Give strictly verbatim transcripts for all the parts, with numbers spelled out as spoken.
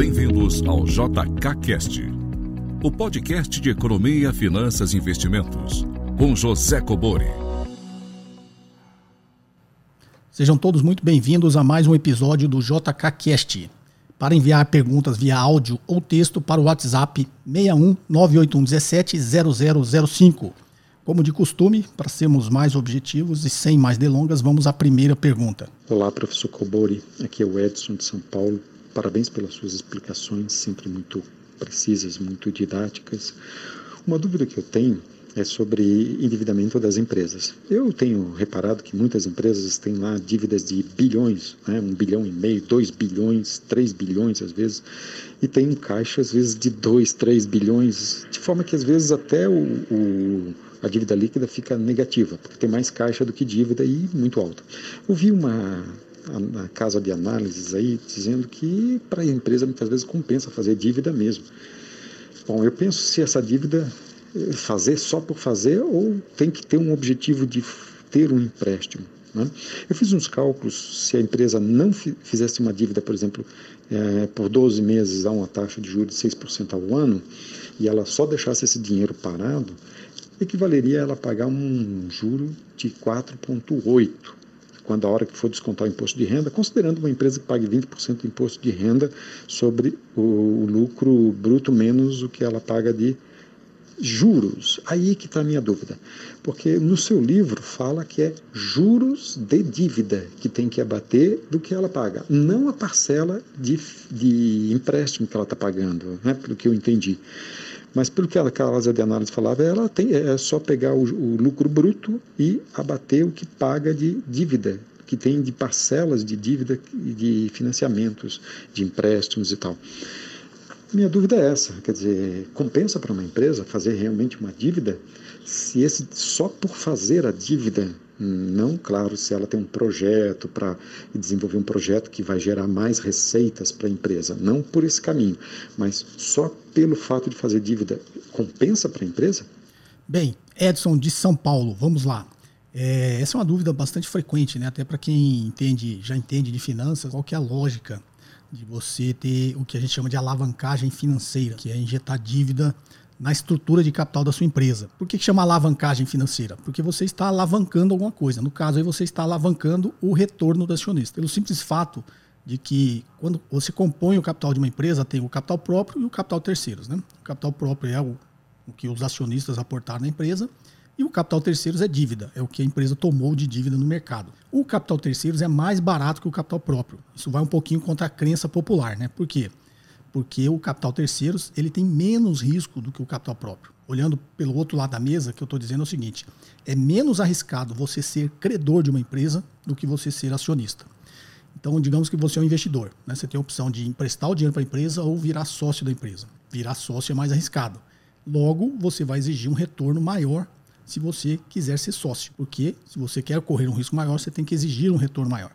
Bem-vindos ao JKCast, o podcast de economia, finanças e investimentos, com José Kobori. Sejam todos muito bem-vindos a mais um episódio do JKCast. Para enviar perguntas via áudio ou texto para o WhatsApp seis um nove oito um um sete zero zero zero cinco. Como de costume, para sermos mais objetivos e sem mais delongas, vamos à primeira pergunta. Olá, professor Kobori. Aqui é o Edson de São Paulo. Parabéns pelas suas explicações, sempre muito precisas, muito didáticas. Uma dúvida que eu tenho é sobre endividamento das empresas. Eu tenho reparado que muitas empresas têm lá dívidas de bilhões, né? um bilhão e meio, dois bilhões, três bilhões às vezes, e tem um caixa às vezes de dois, três bilhões, de forma que às vezes até o, o, a dívida líquida fica negativa, porque tem mais caixa do que dívida e muito alta. Eu vi uma... a casa de análises aí, dizendo que para a empresa muitas vezes compensa fazer dívida mesmo. Bom, eu penso se essa dívida fazer só por fazer ou tem que ter um objetivo de ter um empréstimo, né? Eu fiz uns cálculos, se a empresa não fizesse uma dívida, por exemplo, é, por doze meses a uma taxa de juros de seis por cento ao ano, e ela só deixasse esse dinheiro parado, equivaleria a ela pagar um juro de quatro vírgula oito por cento. Quando a hora que for descontar o imposto de renda, considerando uma empresa que pague vinte por cento de imposto de renda sobre o lucro bruto menos o que ela paga de juros. Aí que está a minha dúvida, porque no seu livro fala que é juros de dívida que tem que abater do que ela paga, não a parcela de, de empréstimo que ela está pagando, né, pelo que eu entendi. Mas pelo que a casa de análise falava, ela tem, é só pegar o, o lucro bruto e abater o que paga de dívida, que tem de parcelas de dívida e de financiamentos, de empréstimos e tal. Minha dúvida é essa, quer dizer, compensa para uma empresa fazer realmente uma dívida se esse só por fazer a dívida, não, claro, se ela tem um projeto para desenvolver um projeto que vai gerar mais receitas para a empresa, não por esse caminho, mas só pelo fato de fazer dívida, compensa para a empresa? Bem, Edson de São Paulo, vamos lá. É, essa é uma dúvida bastante frequente, né? Até para quem entende, já entende de finanças, qual que é a lógica de você ter o que a gente chama de alavancagem financeira, que é injetar dívida na estrutura de capital da sua empresa. Por que chama alavancagem financeira? Porque você está alavancando alguma coisa. No caso, aí você está alavancando o retorno do acionista. Pelo simples fato de que quando você compõe o capital de uma empresa, tem o capital próprio e o capital terceiros, né? O capital próprio é o, o que os acionistas aportaram na empresa, e o capital terceiros é dívida, é o que a empresa tomou de dívida no mercado. O capital terceiros é mais barato que o capital próprio. Isso vai um pouquinho contra a crença popular, né? Por quê? Porque o capital terceiros ele tem menos risco do que o capital próprio. Olhando pelo outro lado da mesa, que eu estou dizendo é o seguinte, é menos arriscado você ser credor de uma empresa do que você ser acionista. Então, digamos que você é um investidor, né? Você tem a opção de emprestar o dinheiro para a empresa ou virar sócio da empresa. Virar sócio é mais arriscado. Logo, você vai exigir um retorno maior se você quiser ser sócio, porque se você quer correr um risco maior, você tem que exigir um retorno maior.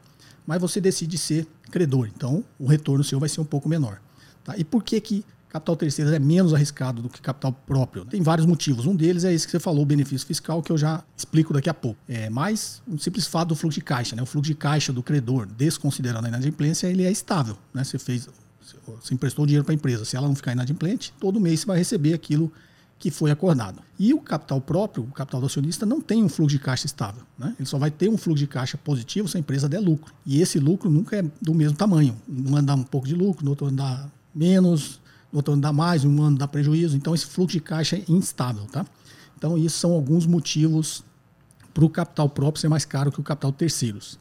Mas você decide ser credor, então o retorno seu vai ser um pouco menor. Tá? E por que que capital terceiro é menos arriscado do que capital próprio? Tem vários motivos, um deles é esse que você falou, o benefício fiscal, que eu já explico daqui a pouco. É, mas um simples fato do fluxo de caixa, né? O fluxo de caixa do credor, desconsiderando a inadimplência, ele é estável, né? Você fez, você emprestou dinheiro para a empresa, se ela não ficar inadimplente, todo mês você vai receber aquilo que foi acordado. E o capital próprio, o capital do acionista, não tem um fluxo de caixa estável, né? Ele só vai ter um fluxo de caixa positivo se a empresa der lucro. E esse lucro nunca é do mesmo tamanho. Um ano dá um pouco de lucro, no outro ano dá menos, no outro ano dá mais, um ano dá prejuízo. Então, esse fluxo de caixa é instável, tá? Então, isso são alguns motivos para o capital próprio ser mais caro que o capital terceiros.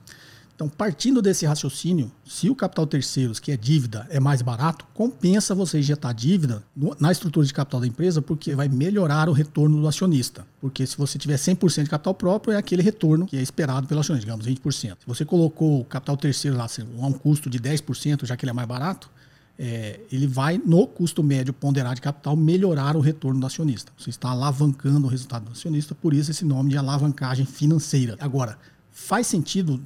Então, partindo desse raciocínio, se o capital terceiros, que é dívida, é mais barato, compensa você injetar dívida na estrutura de capital da empresa, porque vai melhorar o retorno do acionista. Porque se você tiver cem por cento de capital próprio, é aquele retorno que é esperado pelo acionista, digamos vinte por cento. Se você colocou o capital terceiro lá a um custo de dez por cento, já que ele é mais barato, é, ele vai, no custo médio ponderado de capital, melhorar o retorno do acionista. Você está alavancando o resultado do acionista, por isso esse nome de alavancagem financeira. Agora, faz sentido,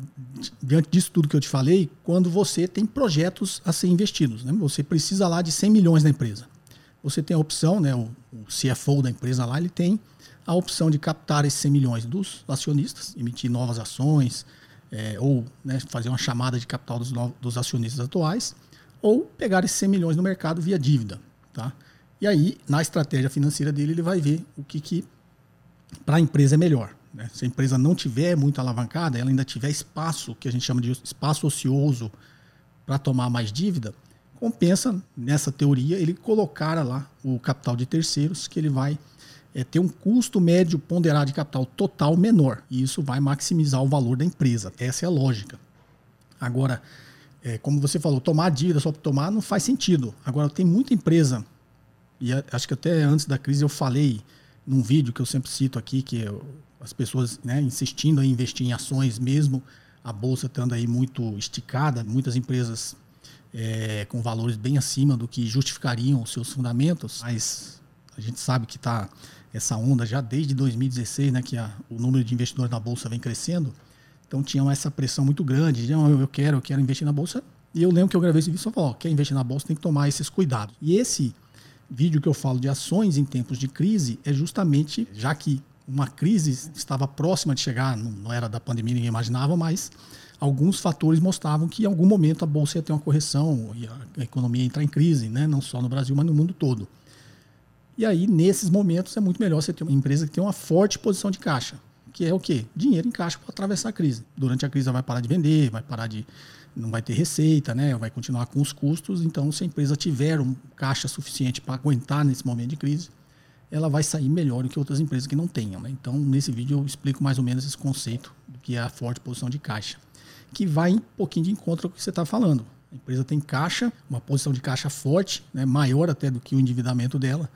diante disso tudo que eu te falei, quando você tem projetos a ser investidos, né? Você precisa lá de cem milhões na empresa. Você tem a opção, né? O C F O da empresa lá, ele tem a opção de captar esses cem milhões dos acionistas, emitir novas ações, é, ou, né, fazer uma chamada de capital dos, novos, dos acionistas atuais, ou pegar esses cem milhões no mercado via dívida. Tá? E aí, na estratégia financeira dele, ele vai ver o que, que para a empresa é melhor. Né? Se a empresa não tiver muito alavancada, ela ainda tiver espaço, que a gente chama de espaço ocioso, para tomar mais dívida, compensa, nessa teoria, ele colocar lá o capital de terceiros, que ele vai é, ter um custo médio ponderado de capital total menor. E isso vai maximizar o valor da empresa. Essa é a lógica. Agora, é, como você falou, tomar dívida só para tomar não faz sentido. Agora, tem muita empresa, e acho que até antes da crise eu falei num vídeo que eu sempre cito aqui, que eu, as pessoas, né, insistindo em investir em ações, mesmo a bolsa estando aí muito esticada, muitas empresas é, com valores bem acima do que justificariam os seus fundamentos, mas a gente sabe que está essa onda já desde dois mil e dezesseis, né, que a, o número de investidores na bolsa vem crescendo, então tinha essa pressão muito grande, de, não, eu, eu quero, eu quero investir na bolsa, e eu lembro que eu gravei esse vídeo e só falei, ó, quer investir na bolsa tem que tomar esses cuidados. E esse vídeo que eu falo de ações em tempos de crise é justamente, já que uma crise estava próxima de chegar, não era da pandemia, ninguém imaginava, mas alguns fatores mostravam que em algum momento a bolsa ia ter uma correção e a economia ia entrar em crise, né? Não só no Brasil, mas no mundo todo. E aí, nesses momentos, é muito melhor você ter uma empresa que tem uma forte posição de caixa, que é o quê? Dinheiro em caixa para atravessar a crise. Durante a crise ela vai parar de vender, vai parar de... não vai ter receita, né? Vai continuar com os custos. Então, se a empresa tiver um caixa suficiente para aguentar nesse momento de crise, ela vai sair melhor do que outras empresas que não tenham. Né? Então, nesse vídeo eu explico mais ou menos esse conceito do que é a forte posição de caixa, que vai um pouquinho de encontro ao que você está falando. A empresa tem caixa, uma posição de caixa forte, né? Maior até do que o endividamento dela.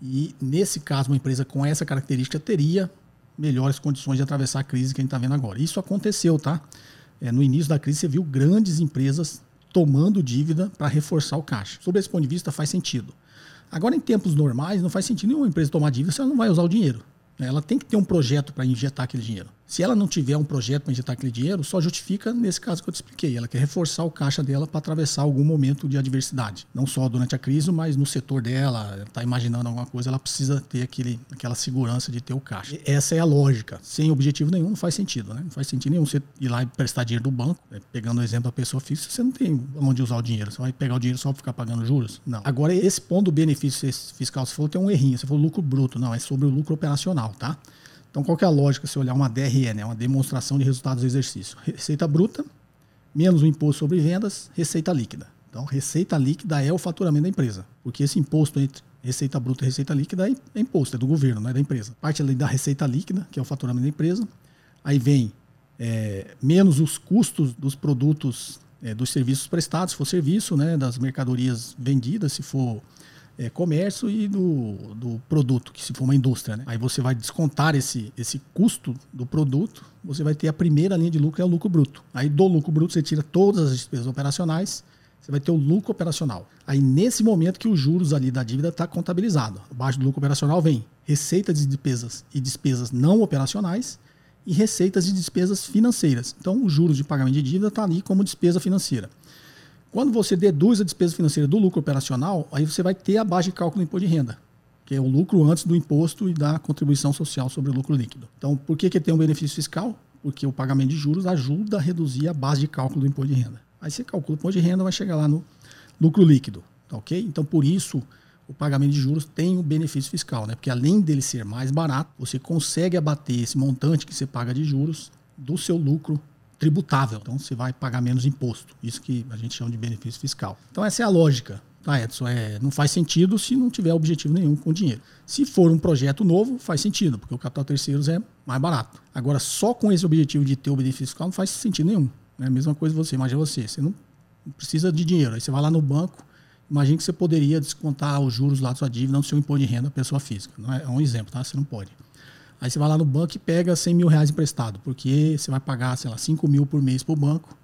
E, nesse caso, uma empresa com essa característica teria melhores condições de atravessar a crise que a gente está vendo agora. Isso aconteceu, tá? É, no início da crise, você viu grandes empresas tomando dívida para reforçar o caixa. Sobre esse ponto de vista, faz sentido. Agora, em tempos normais, não faz sentido nenhuma empresa tomar dívida se ela não vai usar o dinheiro. Ela tem que ter um projeto para injetar aquele dinheiro. Se ela não tiver um projeto para injetar aquele dinheiro, só justifica nesse caso que eu te expliquei. Ela quer reforçar o caixa dela para atravessar algum momento de adversidade. Não só durante a crise, mas no setor dela, ela está imaginando alguma coisa, ela precisa ter aquele, aquela segurança de ter o caixa. Essa é a lógica. Sem objetivo nenhum, não faz sentido. Né? Não faz sentido nenhum você ir lá e prestar dinheiro do banco. Pegando o exemplo da pessoa física, você não tem onde usar o dinheiro. Você vai pegar o dinheiro só para ficar pagando juros? Não. Agora, esse ponto do benefício fiscal, você falou, tem um errinho. Você falou lucro bruto. Não, é sobre o lucro operacional. Tá? Então, qual que é a lógica se olhar uma D R E, né? Uma demonstração de resultados do exercício? Receita bruta, menos o imposto sobre vendas, receita líquida. Então, receita líquida é o faturamento da empresa, porque esse imposto entre receita bruta e receita líquida é imposto, é do governo, não é da empresa. Parte ali da receita líquida, que é o faturamento da empresa, aí vem é, menos os custos dos produtos, é, dos serviços prestados, se for serviço, né? Das mercadorias vendidas, se for... É, comércio e do, do produto, que se for uma indústria. Né? Aí você vai descontar esse, esse custo do produto, você vai ter a primeira linha de lucro, que é o lucro bruto. Aí do lucro bruto você tira todas as despesas operacionais, você vai ter o lucro operacional. Aí nesse momento que os juros ali da dívida está contabilizado. Abaixo do lucro operacional vem receitas de despesas e despesas não operacionais e receitas e despesas financeiras. Então o juros de pagamento de dívida está ali como despesa financeira. Quando você deduz a despesa financeira do lucro operacional, aí você vai ter a base de cálculo do imposto de renda, que é o lucro antes do imposto e da contribuição social sobre o lucro líquido. Então, por que que tem um benefício fiscal? Porque o pagamento de juros ajuda a reduzir a base de cálculo do imposto de renda. Aí você calcula o imposto de renda, vai chegar lá no lucro líquido, tá ok? Então, por isso, o pagamento de juros tem o benefício fiscal, né? Porque além dele ser mais barato, você consegue abater esse montante que você paga de juros do seu lucro tributável, então você vai pagar menos imposto, isso que a gente chama de benefício fiscal. Então essa é a lógica, tá Edson? É, não faz sentido se não tiver objetivo nenhum com o dinheiro. Se for um projeto novo, faz sentido, porque o capital terceiros é mais barato. Agora, só com esse objetivo de ter o benefício fiscal não faz sentido nenhum. É a mesma coisa você, imagina você, você não precisa de dinheiro, aí você vai lá no banco, imagina que você poderia descontar os juros lá da sua dívida, não do seu imposto de renda à pessoa física, não é, é um exemplo, tá? Você não pode. Aí você vai lá no banco e pega cem mil reais emprestado, porque você vai pagar, sei lá, cinco mil por mês para o banco,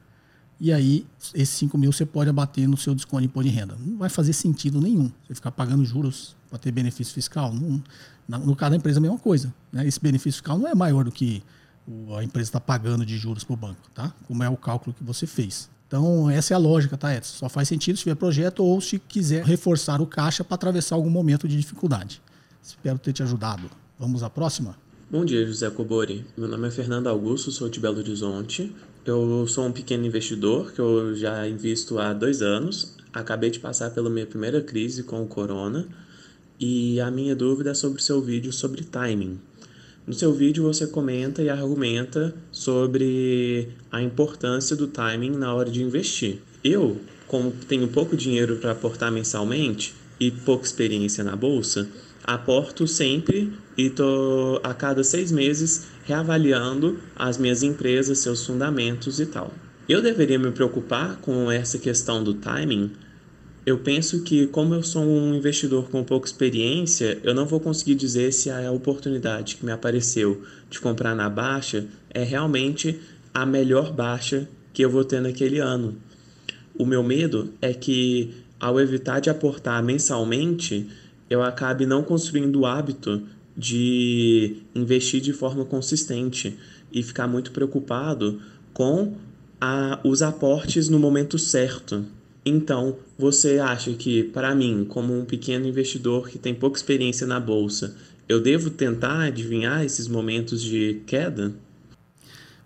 e aí esses cinco mil você pode abater no seu desconto de imposto de renda. Não vai fazer sentido nenhum você ficar pagando juros para ter benefício fiscal. Não, no caso da empresa é a mesma coisa. Né? Esse benefício fiscal não é maior do que a empresa está pagando de juros para o banco, tá? Como é o cálculo que você fez. Então essa é a lógica, tá Edson? Só faz sentido se tiver projeto ou se quiser reforçar o caixa para atravessar algum momento de dificuldade. Espero ter te ajudado. Vamos à próxima? Bom dia, José Kobori. Meu nome é Fernando Augusto, sou de Belo Horizonte. Eu sou um pequeno investidor que eu já invisto há dois anos. acabei de passar pela minha primeira crise com o corona e a minha dúvida é sobre o seu vídeo sobre timing. No seu vídeo você comenta e argumenta sobre a importância do timing na hora de investir. Eu, como tenho pouco dinheiro para aportar mensalmente e pouca experiência na bolsa, aporto sempre e estou a cada seis meses reavaliando as minhas empresas, seus fundamentos e tal. Eu deveria me preocupar com essa questão do timing? Eu penso que, como eu sou um investidor com pouca experiência, eu não vou conseguir dizer se a oportunidade que me apareceu de comprar na baixa é realmente a melhor baixa que eu vou ter naquele ano. O meu medo é que, ao evitar de aportar mensalmente, eu acabe não construindo o hábito de investir de forma consistente e ficar muito preocupado com a, os aportes no momento certo. Então, você acha que, para mim, como um pequeno investidor que tem pouca experiência na bolsa, eu devo tentar adivinhar esses momentos de queda?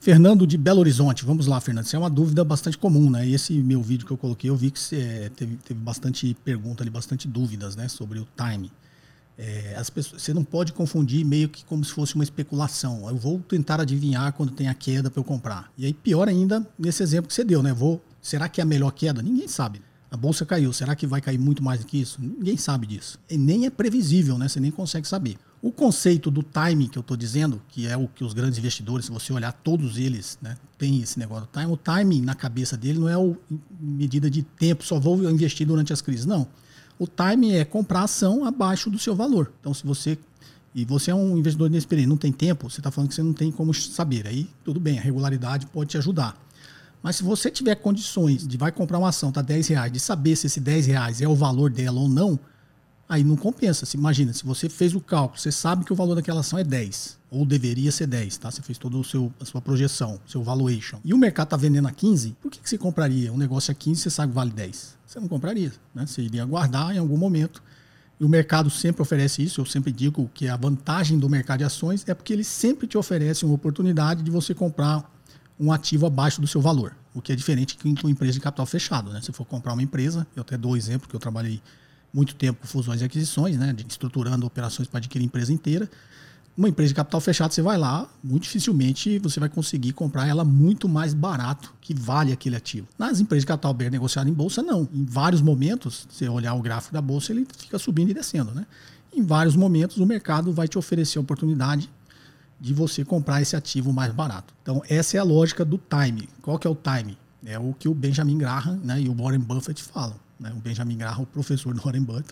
Fernando de Belo Horizonte, vamos lá, Fernando. Isso é uma dúvida bastante comum, né? Esse meu vídeo que eu coloquei, eu vi que é, teve, teve bastante pergunta ali, bastante dúvidas, né, sobre o time. É, as pessoas, você não pode confundir meio que como se fosse uma especulação. Eu vou tentar adivinhar quando tem a queda para eu comprar. E aí, pior ainda, nesse exemplo que você deu, né? Vou Será que é a melhor queda? Ninguém sabe. A bolsa caiu. Será que vai cair muito mais do que isso? Ninguém sabe disso. E nem é previsível, né? Você nem consegue saber. O conceito do timing que eu estou dizendo, que é o que os grandes investidores, se você olhar todos eles, né, tem esse negócio do timing. O timing na cabeça dele não é o medida de tempo, só vou investir durante as crises. Não. O timing é comprar ação abaixo do seu valor. Então, se você... E você é um investidor inexperiente, não tem tempo, você está falando que você não tem como saber. Aí, tudo bem, a regularidade pode te ajudar. Mas se você tiver condições de vai comprar uma ação, tá dez reais, de saber se esse dez reais é o valor dela ou não, aí não compensa. Se, imagina, se você fez o cálculo, você sabe que o valor daquela ação é dez, ou deveria ser dez, tá? Você fez toda a sua projeção, seu valuation. E o mercado tá vendendo a quinze, por que, que você compraria? Um negócio a quinze, você sabe que vale dez. Você não compraria, né? Você iria aguardar em algum momento. E o mercado sempre oferece isso, eu sempre digo que a vantagem do mercado de ações é porque ele sempre te oferece uma oportunidade de você comprar um ativo abaixo do seu valor, o que é diferente que com empresa de capital fechado, né? Se for comprar uma empresa, eu até dou o exemplo que eu trabalhei muito tempo com fusões e aquisições, né, estruturando operações para adquirir a empresa inteira. Uma empresa de capital fechado, você vai lá, muito dificilmente você vai conseguir comprar ela muito mais barato que vale aquele ativo. Nas empresas de capital aberto negociado em bolsa, não. Em vários momentos, se você olhar o gráfico da bolsa, ele fica subindo e descendo, né? Em vários momentos, o mercado vai te oferecer a oportunidade de você comprar esse ativo mais barato. Então, essa é a lógica do time. Qual que é o time? É o que o Benjamin Graham, né, e o Warren Buffett falam, né? O Benjamin Graham, o professor do Warren Buffett,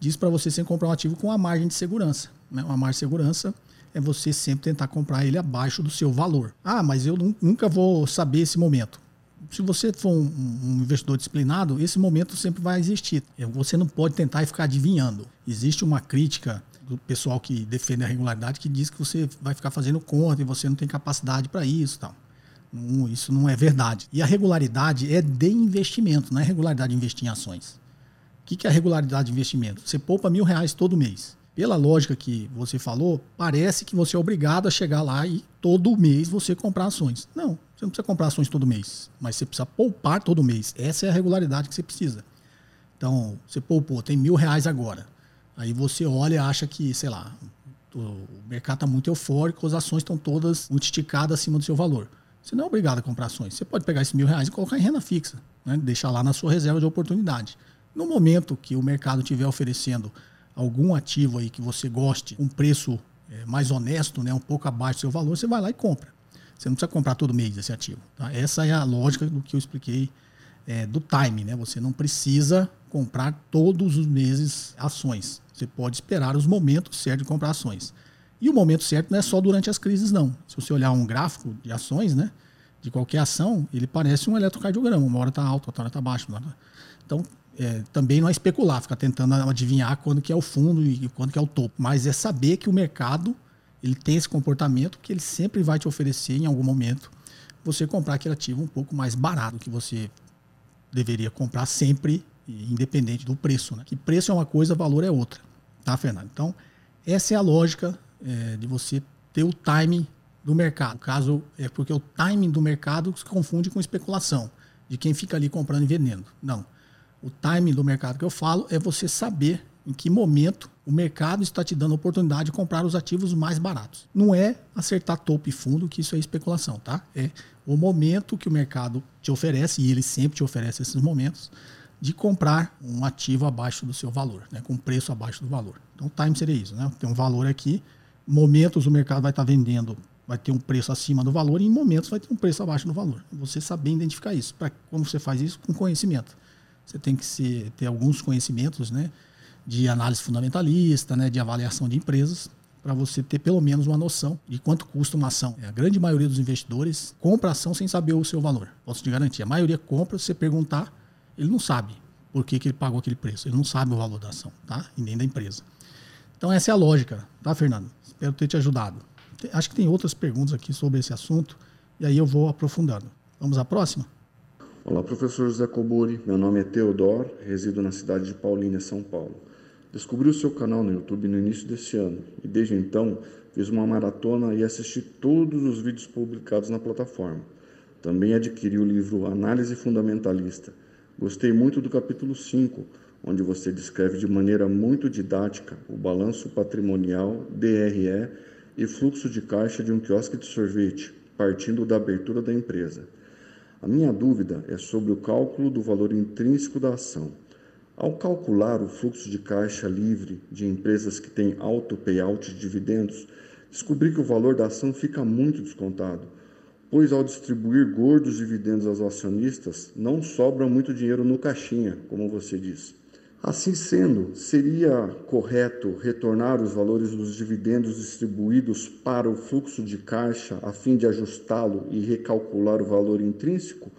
diz para você sempre comprar um ativo com uma margem de segurança, né? Uma margem de segurança é você sempre tentar comprar ele abaixo do seu valor. Ah, mas eu nunca vou saber esse momento. Se você for um, um investidor disciplinado, esse momento sempre vai existir. Você não pode tentar e ficar adivinhando. Existe uma crítica do pessoal que defende a regularidade, que diz que você vai ficar fazendo conta e você não tem capacidade para isso e tal. Não, isso não é verdade. E a regularidade é de investimento, não é regularidade de investir em ações. O que, que é a regularidade de investimento? Você poupa mil reais todo mês. Pela lógica que você falou, parece que você é obrigado a chegar lá e todo mês você comprar ações. Não, você não precisa comprar ações todo mês, mas você precisa poupar todo mês. Essa é a regularidade que você precisa. Então, você poupou, tem mil reais agora. Aí você olha e acha que, sei lá, o mercado está muito eufórico, as ações estão todas muito esticadas acima do seu valor. Você não é obrigado a comprar ações. Você pode pegar esses mil reais e colocar em renda fixa, né? Deixar lá na sua reserva de oportunidade. No momento que o mercado estiver oferecendo algum ativo aí que você goste, um preço mais honesto, né, um pouco abaixo do seu valor, você vai lá e compra. Você não precisa comprar todo mês esse ativo, tá? Essa é a lógica do que eu expliquei é, do time, né? Você não precisa comprar todos os meses ações. Você pode esperar os momentos certos de comprar ações. E o momento certo não é só durante as crises, não. Se você olhar um gráfico de ações, né, de qualquer ação, ele parece um eletrocardiograma. Uma hora está alta, outra hora está baixa. Tá... Então, É, também não é especular, ficar tentando adivinhar quando que é o fundo e quando que é o topo, mas é saber que o mercado ele tem esse comportamento que ele sempre vai te oferecer em algum momento você comprar aquele ativo um pouco mais barato que você deveria comprar sempre, independente do preço, né? Que preço é uma coisa, valor é outra, tá, Fernando? Então, essa é a lógica é, de você ter o timing do mercado. No caso, é porque o timing do mercado se confunde com especulação, de quem fica ali comprando e vendendo. Não. O timing do mercado que eu falo é você saber em que momento o mercado está te dando a oportunidade de comprar os ativos mais baratos. Não é acertar topo e fundo, que isso é especulação, tá? É o momento que o mercado te oferece, e ele sempre te oferece esses momentos, de comprar um ativo abaixo do seu valor, né? Com preço abaixo do valor. Então o time seria isso, né? Tem um valor aqui, momentos o mercado vai estar vendendo, vai ter um preço acima do valor, e em momentos vai ter um preço abaixo do valor. Você saber identificar isso. Pra, como você faz isso? Com conhecimento. Você tem que ser, ter alguns conhecimentos, né? De análise fundamentalista, né, de avaliação de empresas, para você ter pelo menos uma noção de quanto custa uma ação. A grande maioria dos investidores compra ação sem saber o seu valor. Posso te garantir, a maioria compra, se você perguntar, ele não sabe por que, que ele pagou aquele preço, ele não sabe o valor da ação, tá? E nem da empresa. Então essa é a lógica, tá, Fernando? Espero ter te ajudado. Acho que tem outras perguntas aqui sobre esse assunto, e aí eu vou aprofundando. Vamos à próxima? Olá, professor José Kobori. Meu nome é Teodoro, resido na cidade de Paulínia, São Paulo. Descobri o seu canal no YouTube no início desse ano e desde então fiz uma maratona e assisti todos os vídeos publicados na plataforma. Também adquiri o livro Análise Fundamentalista. Gostei muito do capítulo cinco, onde você descreve de maneira muito didática o balanço patrimonial, D R E e fluxo de caixa de um quiosque de sorvete, partindo da abertura da empresa. A minha dúvida é sobre o cálculo do valor intrínseco da ação. Ao calcular o fluxo de caixa livre de empresas que têm alto payout de dividendos, descobri que o valor da ação fica muito descontado, pois ao distribuir gordos dividendos aos acionistas, não sobra muito dinheiro no caixinha, como você diz. Assim sendo, seria correto retornar os valores dos dividendos distribuídos para o fluxo de caixa a fim de ajustá-lo e recalcular o valor intrínseco?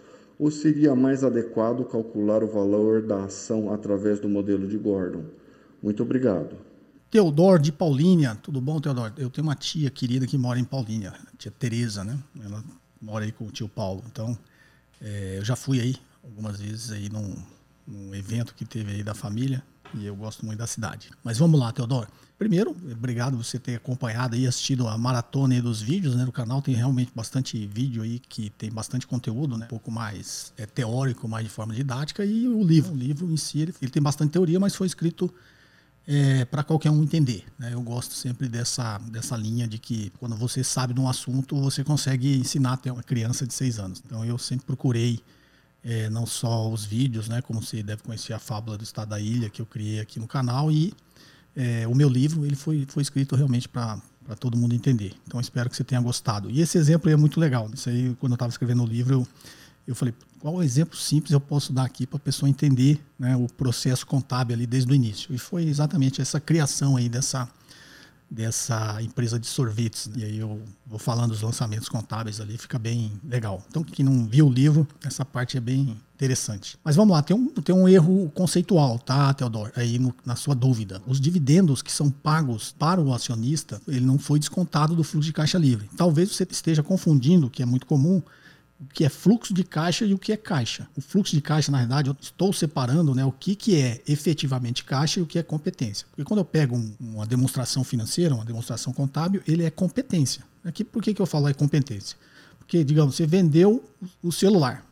Ou seria mais adequado calcular o valor da ação através do modelo de Gordon? Muito obrigado. Teodoro de Paulínia. Tudo bom, Teodoro? Eu tenho uma tia querida que mora em Paulínia, a tia Tereza, né? Ela mora aí com o tio Paulo. Então, é, eu já fui aí algumas vezes aí num, num evento que teve aí da família e eu gosto muito da cidade. Mas vamos lá, Teodoro. Primeiro, obrigado por você ter acompanhado e assistido a maratona aí dos vídeos, né, do canal. Tem realmente bastante vídeo aí que tem bastante conteúdo, né, um pouco mais é, teórico, mais de forma didática. E o livro, o livro em si, ele, ele tem bastante teoria, mas foi escrito é, para qualquer um entender, né? Eu gosto sempre dessa, dessa linha de que quando você sabe de um assunto, você consegue ensinar até uma criança de seis anos. Então eu sempre procurei é, não só os vídeos, né, como você deve conhecer a Fábula do Estado da Ilha, que eu criei aqui no canal, e É, o meu livro ele foi, foi escrito realmente para todo mundo entender. Então, espero que você tenha gostado. E esse exemplo aí é muito legal. Isso aí, quando eu estava escrevendo o livro, eu, eu falei, qual exemplo simples eu posso dar aqui para a pessoa entender, né, o processo contábil ali desde o início. E foi exatamente essa criação aí dessa, dessa empresa de sorvetes, né? E aí eu vou falando dos lançamentos contábeis ali, fica bem legal. Então, quem não viu o livro, essa parte é bem interessante. Mas vamos lá, tem um, tem um erro conceitual, tá, Teodoro? Aí no, na sua dúvida. Os dividendos que são pagos para o acionista, ele não foi descontado do fluxo de caixa livre. Talvez você esteja confundindo, que é muito comum, o que é fluxo de caixa e o que é caixa. O fluxo de caixa, na verdade, eu estou separando, né, o que, que é efetivamente caixa e o que é competência. Porque quando eu pego um, uma demonstração financeira, uma demonstração contábil, ele é competência. Aqui, por que, que eu falo é competência? Porque, digamos, você vendeu o celular.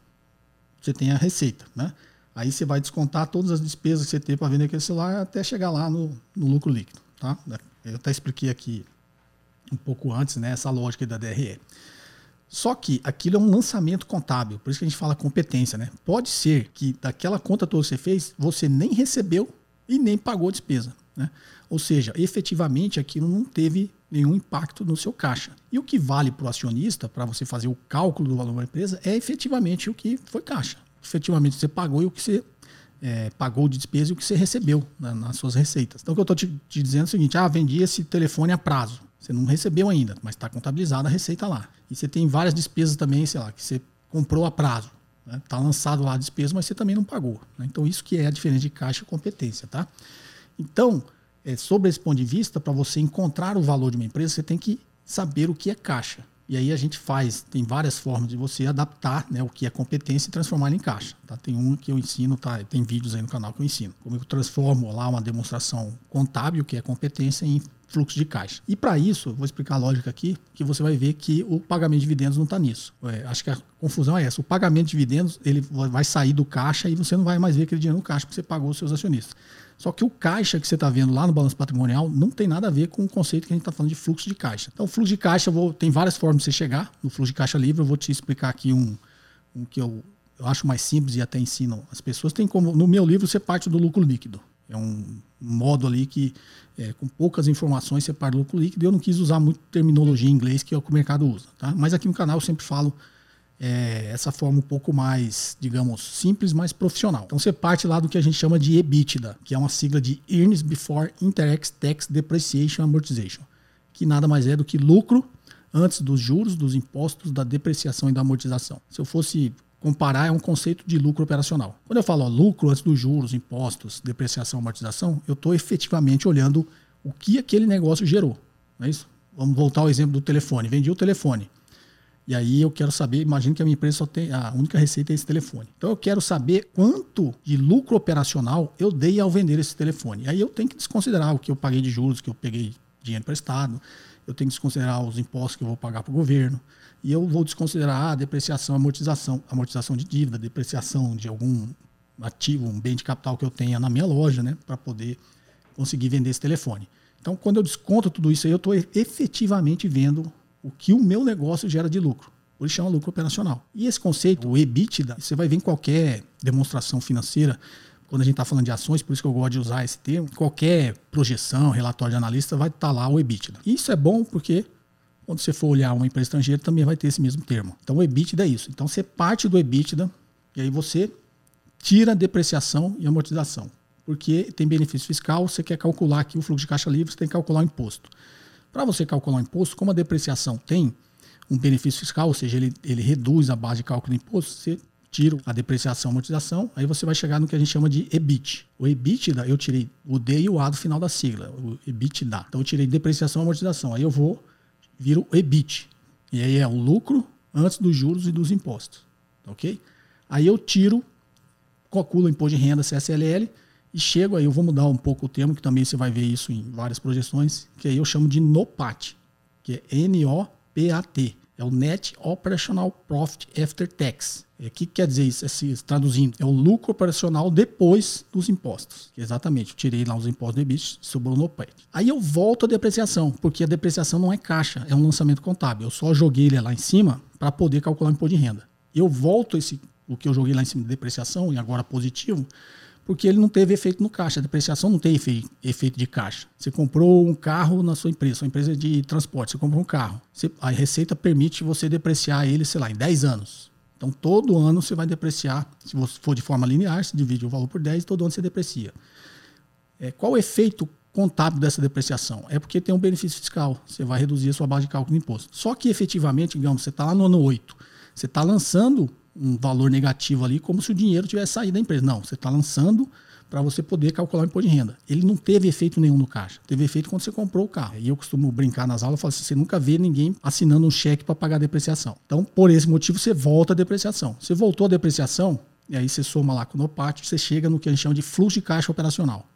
Você tem a receita, né? Aí você vai descontar todas as despesas que você tem para vender aquele celular até chegar lá no, no lucro líquido, tá? Eu até expliquei aqui um pouco antes, né, essa lógica da D R E. Só que aquilo é um lançamento contábil, por isso que a gente fala competência, né? Pode ser que daquela conta toda que você fez, você nem recebeu e nem pagou a despesa, né? Ou seja, efetivamente aquilo não teve nenhum impacto no seu caixa. E o que vale para o acionista, para você fazer o cálculo do valor da empresa, é efetivamente o que foi caixa. Efetivamente você pagou e o que você é, pagou de despesa e o que você recebeu na, nas suas receitas. Então o que eu estou te, te dizendo é o seguinte, ah, vendi esse telefone a prazo. Você não recebeu ainda, mas está contabilizada a receita lá. E você tem várias despesas também, sei lá, que você comprou a prazo. Está, né? Lançado lá a despesa, mas você também não pagou, né? Então isso que é a diferença de caixa e competência, tá? Então, É, sobre esse ponto de vista, para você encontrar o valor de uma empresa, você tem que saber o que é caixa. E aí a gente faz, tem várias formas de você adaptar, né, o que é competência e transformar em caixa. Tá? Tem um que eu ensino, tá? Tem vídeos aí no canal que eu ensino. Como eu transformo lá uma demonstração contábil, que é competência, em fluxo de caixa. E para isso, vou explicar a lógica aqui, que você vai ver que o pagamento de dividendos não está nisso. É, acho que a confusão é essa. O pagamento de dividendos ele vai sair do caixa e você não vai mais ver aquele dinheiro no caixa porque você pagou os seus acionistas. Só que o caixa que você está vendo lá no balanço patrimonial não tem nada a ver com o conceito que a gente está falando de fluxo de caixa. Então, fluxo de caixa, vou, tem várias formas de você chegar no fluxo de caixa livre. Eu vou te explicar aqui um, um que eu, eu acho mais simples e até ensino as pessoas. Tem como, no meu livro, você parte do lucro líquido. É um modo ali que, é, com poucas informações, você parte do lucro líquido. Eu não quis usar muito terminologia em inglês, que é o que o mercado usa. Tá? Mas aqui no canal eu sempre falo é, essa forma um pouco mais, digamos, simples, mas profissional. Então você parte lá do que a gente chama de EBITDA, que é uma sigla de Earnings Before Interest, Tax, Depreciation, Amortization, que nada mais é do que lucro antes dos juros, dos impostos, da depreciação e da amortização. Se eu fosse comparar, é um conceito de lucro operacional. Quando eu falo ó, lucro antes dos juros, impostos, depreciação, amortização, eu estou efetivamente olhando o que aquele negócio gerou. Não é isso? Vamos voltar ao exemplo do telefone. Vendi o telefone. E aí eu quero saber, imagino que a minha empresa só tem, a única receita é esse telefone. Então eu quero saber quanto de lucro operacional eu dei ao vender esse telefone. E aí eu tenho que desconsiderar o que eu paguei de juros, que eu peguei dinheiro emprestado, eu tenho que desconsiderar os impostos que eu vou pagar para o governo. E eu vou desconsiderar a depreciação, amortização, amortização de dívida, depreciação de algum ativo, um bem de capital que eu tenha na minha loja, né, para poder conseguir vender esse telefone. Então, quando eu desconto tudo isso aí, eu estou efetivamente vendo o que o meu negócio gera de lucro. Por isso chama lucro operacional. E esse conceito, o EBITDA, você vai ver em qualquer demonstração financeira, quando a gente está falando de ações, por isso que eu gosto de usar esse termo, qualquer projeção, relatório de analista, vai estar lá o EBITDA. E isso é bom porque quando você for olhar uma empresa estrangeira, também vai ter esse mesmo termo. Então, o EBITDA é isso. Então, você parte do EBITDA e aí você tira a depreciação e amortização. Porque tem benefício fiscal, você quer calcular aqui o fluxo de caixa livre, você tem que calcular o imposto. Para você calcular o imposto, como a depreciação tem um benefício fiscal, ou seja, ele, ele reduz a base de cálculo do imposto, você tira a depreciação e amortização, aí você vai chegar no que a gente chama de EBIT. O EBITDA, eu tirei o D e o A do final da sigla, o EBITDA. Então, eu tirei depreciação e amortização. Aí eu vou... vira o EBIT. E aí é o lucro antes dos juros e dos impostos. Ok? Aí eu tiro, calculo o imposto de renda, C S L L, e chego aí, eu vou mudar um pouco o termo, que também você vai ver isso em várias projeções, que aí eu chamo de NOPAT, que é N O P A T. É o Net Operational Profit After Tax. O que quer dizer isso? É se traduzindo, é o lucro operacional depois dos impostos. Exatamente, eu tirei lá os impostos do EBIT, sobrou no P A T. Aí eu volto à depreciação, porque a depreciação não é caixa, é um lançamento contábil. Eu só joguei ele lá em cima para poder calcular o imposto de renda. Eu volto esse, o que eu joguei lá em cima de depreciação, e agora positivo, porque ele não teve efeito no caixa. A depreciação não tem efe, efeito de caixa. Você comprou um carro na sua empresa, sua empresa de transporte, você comprou um carro. Você, a receita permite você depreciar ele, sei lá, em dez anos. Então, todo ano você vai depreciar, se você for de forma linear, você divide o valor por dez, todo ano você deprecia. É, qual o efeito contábil dessa depreciação? É porque tem um benefício fiscal, você vai reduzir a sua base de cálculo do imposto. Só que, efetivamente, digamos, você está lá no ano oito, você está lançando um valor negativo ali, como se o dinheiro tivesse saído da empresa. Não, você está lançando para você poder calcular o imposto de renda. Ele não teve efeito nenhum no caixa. Teve efeito quando você comprou o carro. E eu costumo brincar nas aulas, eu falo assim, você nunca vê ninguém assinando um cheque para pagar a depreciação. Então, por esse motivo, você volta à depreciação. Você voltou à depreciação, e aí você soma lá com o NOPAT, você chega no que a gente chama de fluxo de caixa operacional,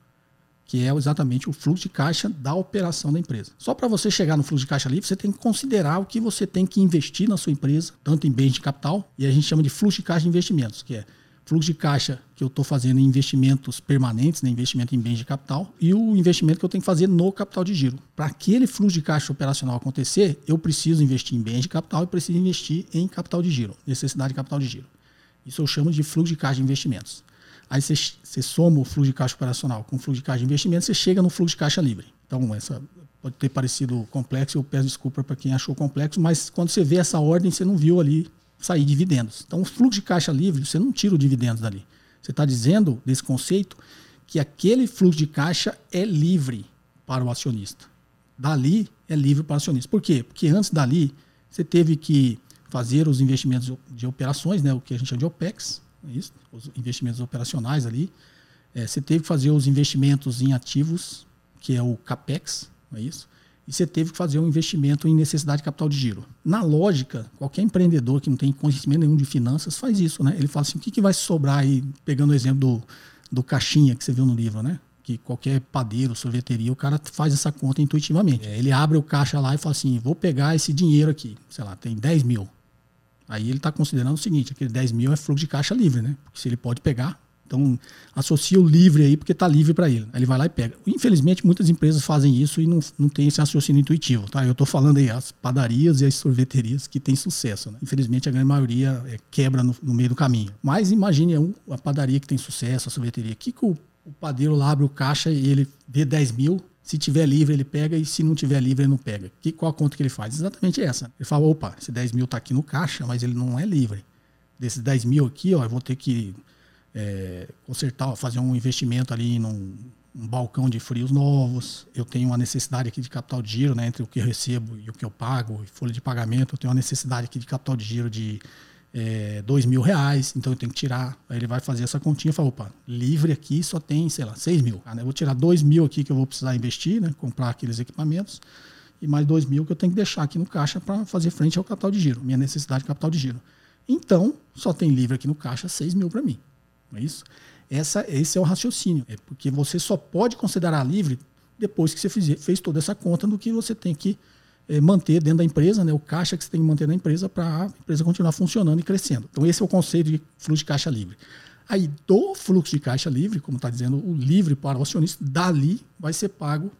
que é exatamente o fluxo de caixa da operação da empresa. Só para você chegar no fluxo de caixa livre, você tem que considerar o que você tem que investir na sua empresa, tanto em bens de capital, e a gente chama de fluxo de caixa de investimentos, que é fluxo de caixa que eu estou fazendo em investimentos permanentes, né, investimento em bens de capital, e o investimento que eu tenho que fazer no capital de giro. Para aquele fluxo de caixa operacional acontecer, eu preciso investir em bens de capital e preciso investir em capital de giro, necessidade de capital de giro. Isso eu chamo de fluxo de caixa de investimentos. Aí você, você soma o fluxo de caixa operacional com o fluxo de caixa de investimento, você chega no fluxo de caixa livre. Então, essa pode ter parecido complexo, eu peço desculpa para quem achou complexo, mas quando você vê essa ordem, você não viu ali sair dividendos. Então, o fluxo de caixa livre, você não tira o dividendos dali. Você está dizendo, desse conceito, que aquele fluxo de caixa é livre para o acionista. Dali é livre para o acionista. Por quê? Porque antes dali, você teve que fazer os investimentos de operações, né, o que a gente chama de OPEX, isso, os investimentos operacionais ali, é, você teve que fazer os investimentos em ativos, que é o CAPEX, não é isso? E você teve que fazer um investimento em necessidade de capital de giro. Na lógica, qualquer empreendedor que não tem conhecimento nenhum de finanças faz isso, né? Ele fala assim, o que, que vai sobrar aí, pegando o exemplo do, do caixinha que você viu no livro, né? que qualquer padeiro, sorveteria, o cara faz essa conta intuitivamente. É, ele abre o caixa lá e fala assim, vou pegar esse dinheiro aqui, sei lá, tem dez mil. Aí ele está considerando o seguinte, aquele dez mil é fluxo de caixa livre, né? Porque se ele pode pegar, então associa o livre aí porque está livre para ele. Aí ele vai lá e pega. Infelizmente, muitas empresas fazem isso e não, não tem esse raciocínio intuitivo, tá? Eu estou falando aí as padarias e as sorveterias que têm sucesso, né? Infelizmente, a grande maioria é, quebra no, no meio do caminho. Mas imagine a padaria que tem sucesso, a sorveteria. O que, que o, o padeiro lá abre o caixa e ele vê dez mil? Se tiver livre, ele pega, e se não tiver livre, ele não pega. Que, qual a conta que ele faz? Exatamente essa. Ele fala, opa, esse dez mil está aqui no caixa, mas ele não é livre. Desses dez mil aqui, ó, eu vou ter que é, consertar, ó, fazer um investimento ali num um balcão de frios novos. Eu tenho uma necessidade aqui de capital de giro, né, entre o que eu recebo e o que eu pago, folha de pagamento. Eu tenho uma necessidade aqui de capital de giro de é, dois mil reais, então eu tenho que tirar. Aí ele vai fazer essa continha e fala, opa, livre aqui só tem, sei lá, seis mil. Ah, né? Eu vou tirar dois mil aqui que eu vou precisar investir, né? Comprar aqueles equipamentos, e mais dois mil que eu tenho que deixar aqui no caixa para fazer frente ao capital de giro, minha necessidade de capital de giro. Então, só tem livre aqui no caixa seis mil para mim, não é isso? Essa, esse é o raciocínio, é porque você só pode considerar livre depois que você fizer, fez toda essa conta do que você tem que manter dentro da empresa, né, o caixa que você tem que manter na empresa para a empresa continuar funcionando e crescendo. Então, esse é o conceito de fluxo de caixa livre. Aí, do fluxo de caixa livre, como está dizendo, o livre para o acionista, dali vai ser pago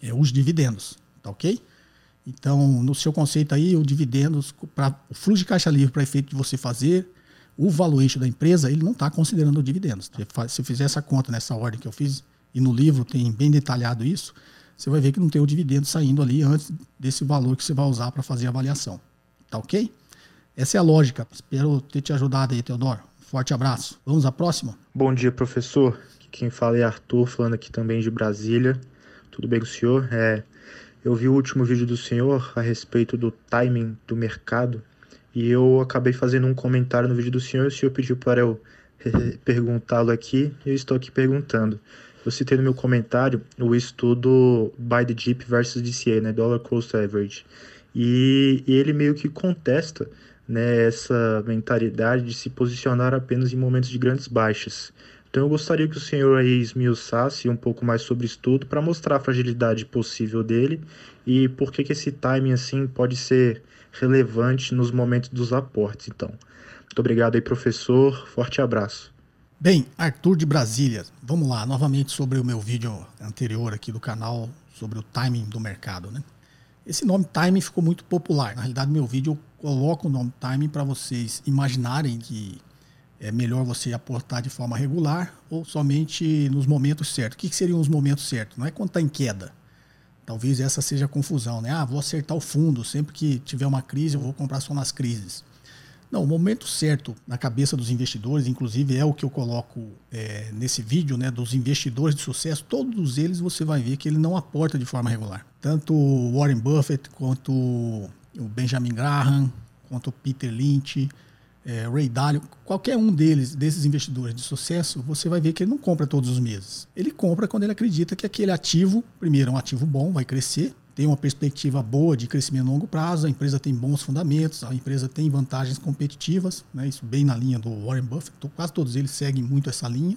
é, os dividendos, tá ok? Então, no seu conceito aí, o dividendos, pra, o fluxo de caixa livre para efeito de você fazer o valuation da empresa, ele não está considerando dividendos. Tá? Se eu fizer essa conta nessa ordem que eu fiz, e no livro tem bem detalhado isso, você vai ver que não tem o dividendo saindo ali antes desse valor que você vai usar para fazer a avaliação. Tá ok? Essa é a lógica. Espero ter te ajudado aí, Teodoro. Forte abraço. Vamos à próxima? Bom dia, professor. Quem fala é Arthur, falando aqui também de Brasília. Tudo bem com o senhor? É, eu vi o último vídeo do senhor a respeito do timing do mercado e eu acabei fazendo um comentário no vídeo do senhor e o senhor pediu para eu perguntá-lo aqui e eu estou aqui perguntando. Eu citei no meu comentário o estudo Buy the Dip versus D C A, né, Dollar Cost Average, e, e ele meio que contesta, né, essa mentalidade de se posicionar apenas em momentos de grandes baixas. Então eu gostaria que o senhor aí esmiuçasse um pouco mais sobre o estudo para mostrar a fragilidade possível dele e por que que esse timing assim pode ser relevante nos momentos dos aportes. Então, muito obrigado aí, professor, forte abraço. Bem, Arthur de Brasília, vamos lá, novamente sobre o meu vídeo anterior aqui do canal, sobre o timing do mercado, né? Esse nome timing ficou muito popular. Na realidade, no meu vídeo eu coloco o nome timing para vocês imaginarem que é melhor você aportar de forma regular ou somente nos momentos certos. O que, que seriam os momentos certos? Não é quando está em queda. Talvez essa seja a confusão, né? Ah, vou acertar o fundo, sempre que tiver uma crise eu vou comprar só nas crises. Não, o momento certo na cabeça dos investidores, inclusive é o que eu coloco é, nesse vídeo, né, dos investidores de sucesso, todos eles você vai ver que ele não aporta de forma regular. Tanto o Warren Buffett, quanto o Benjamin Graham, quanto o Peter Lynch, é, Ray Dalio, qualquer um deles, desses investidores de sucesso, você vai ver que ele não compra todos os meses. Ele compra quando ele acredita que aquele ativo, primeiro, é um ativo bom, vai crescer, tem uma perspectiva boa de crescimento a longo prazo, a empresa tem bons fundamentos, a empresa tem vantagens competitivas, né? Isso bem na linha do Warren Buffett, quase todos eles seguem muito essa linha,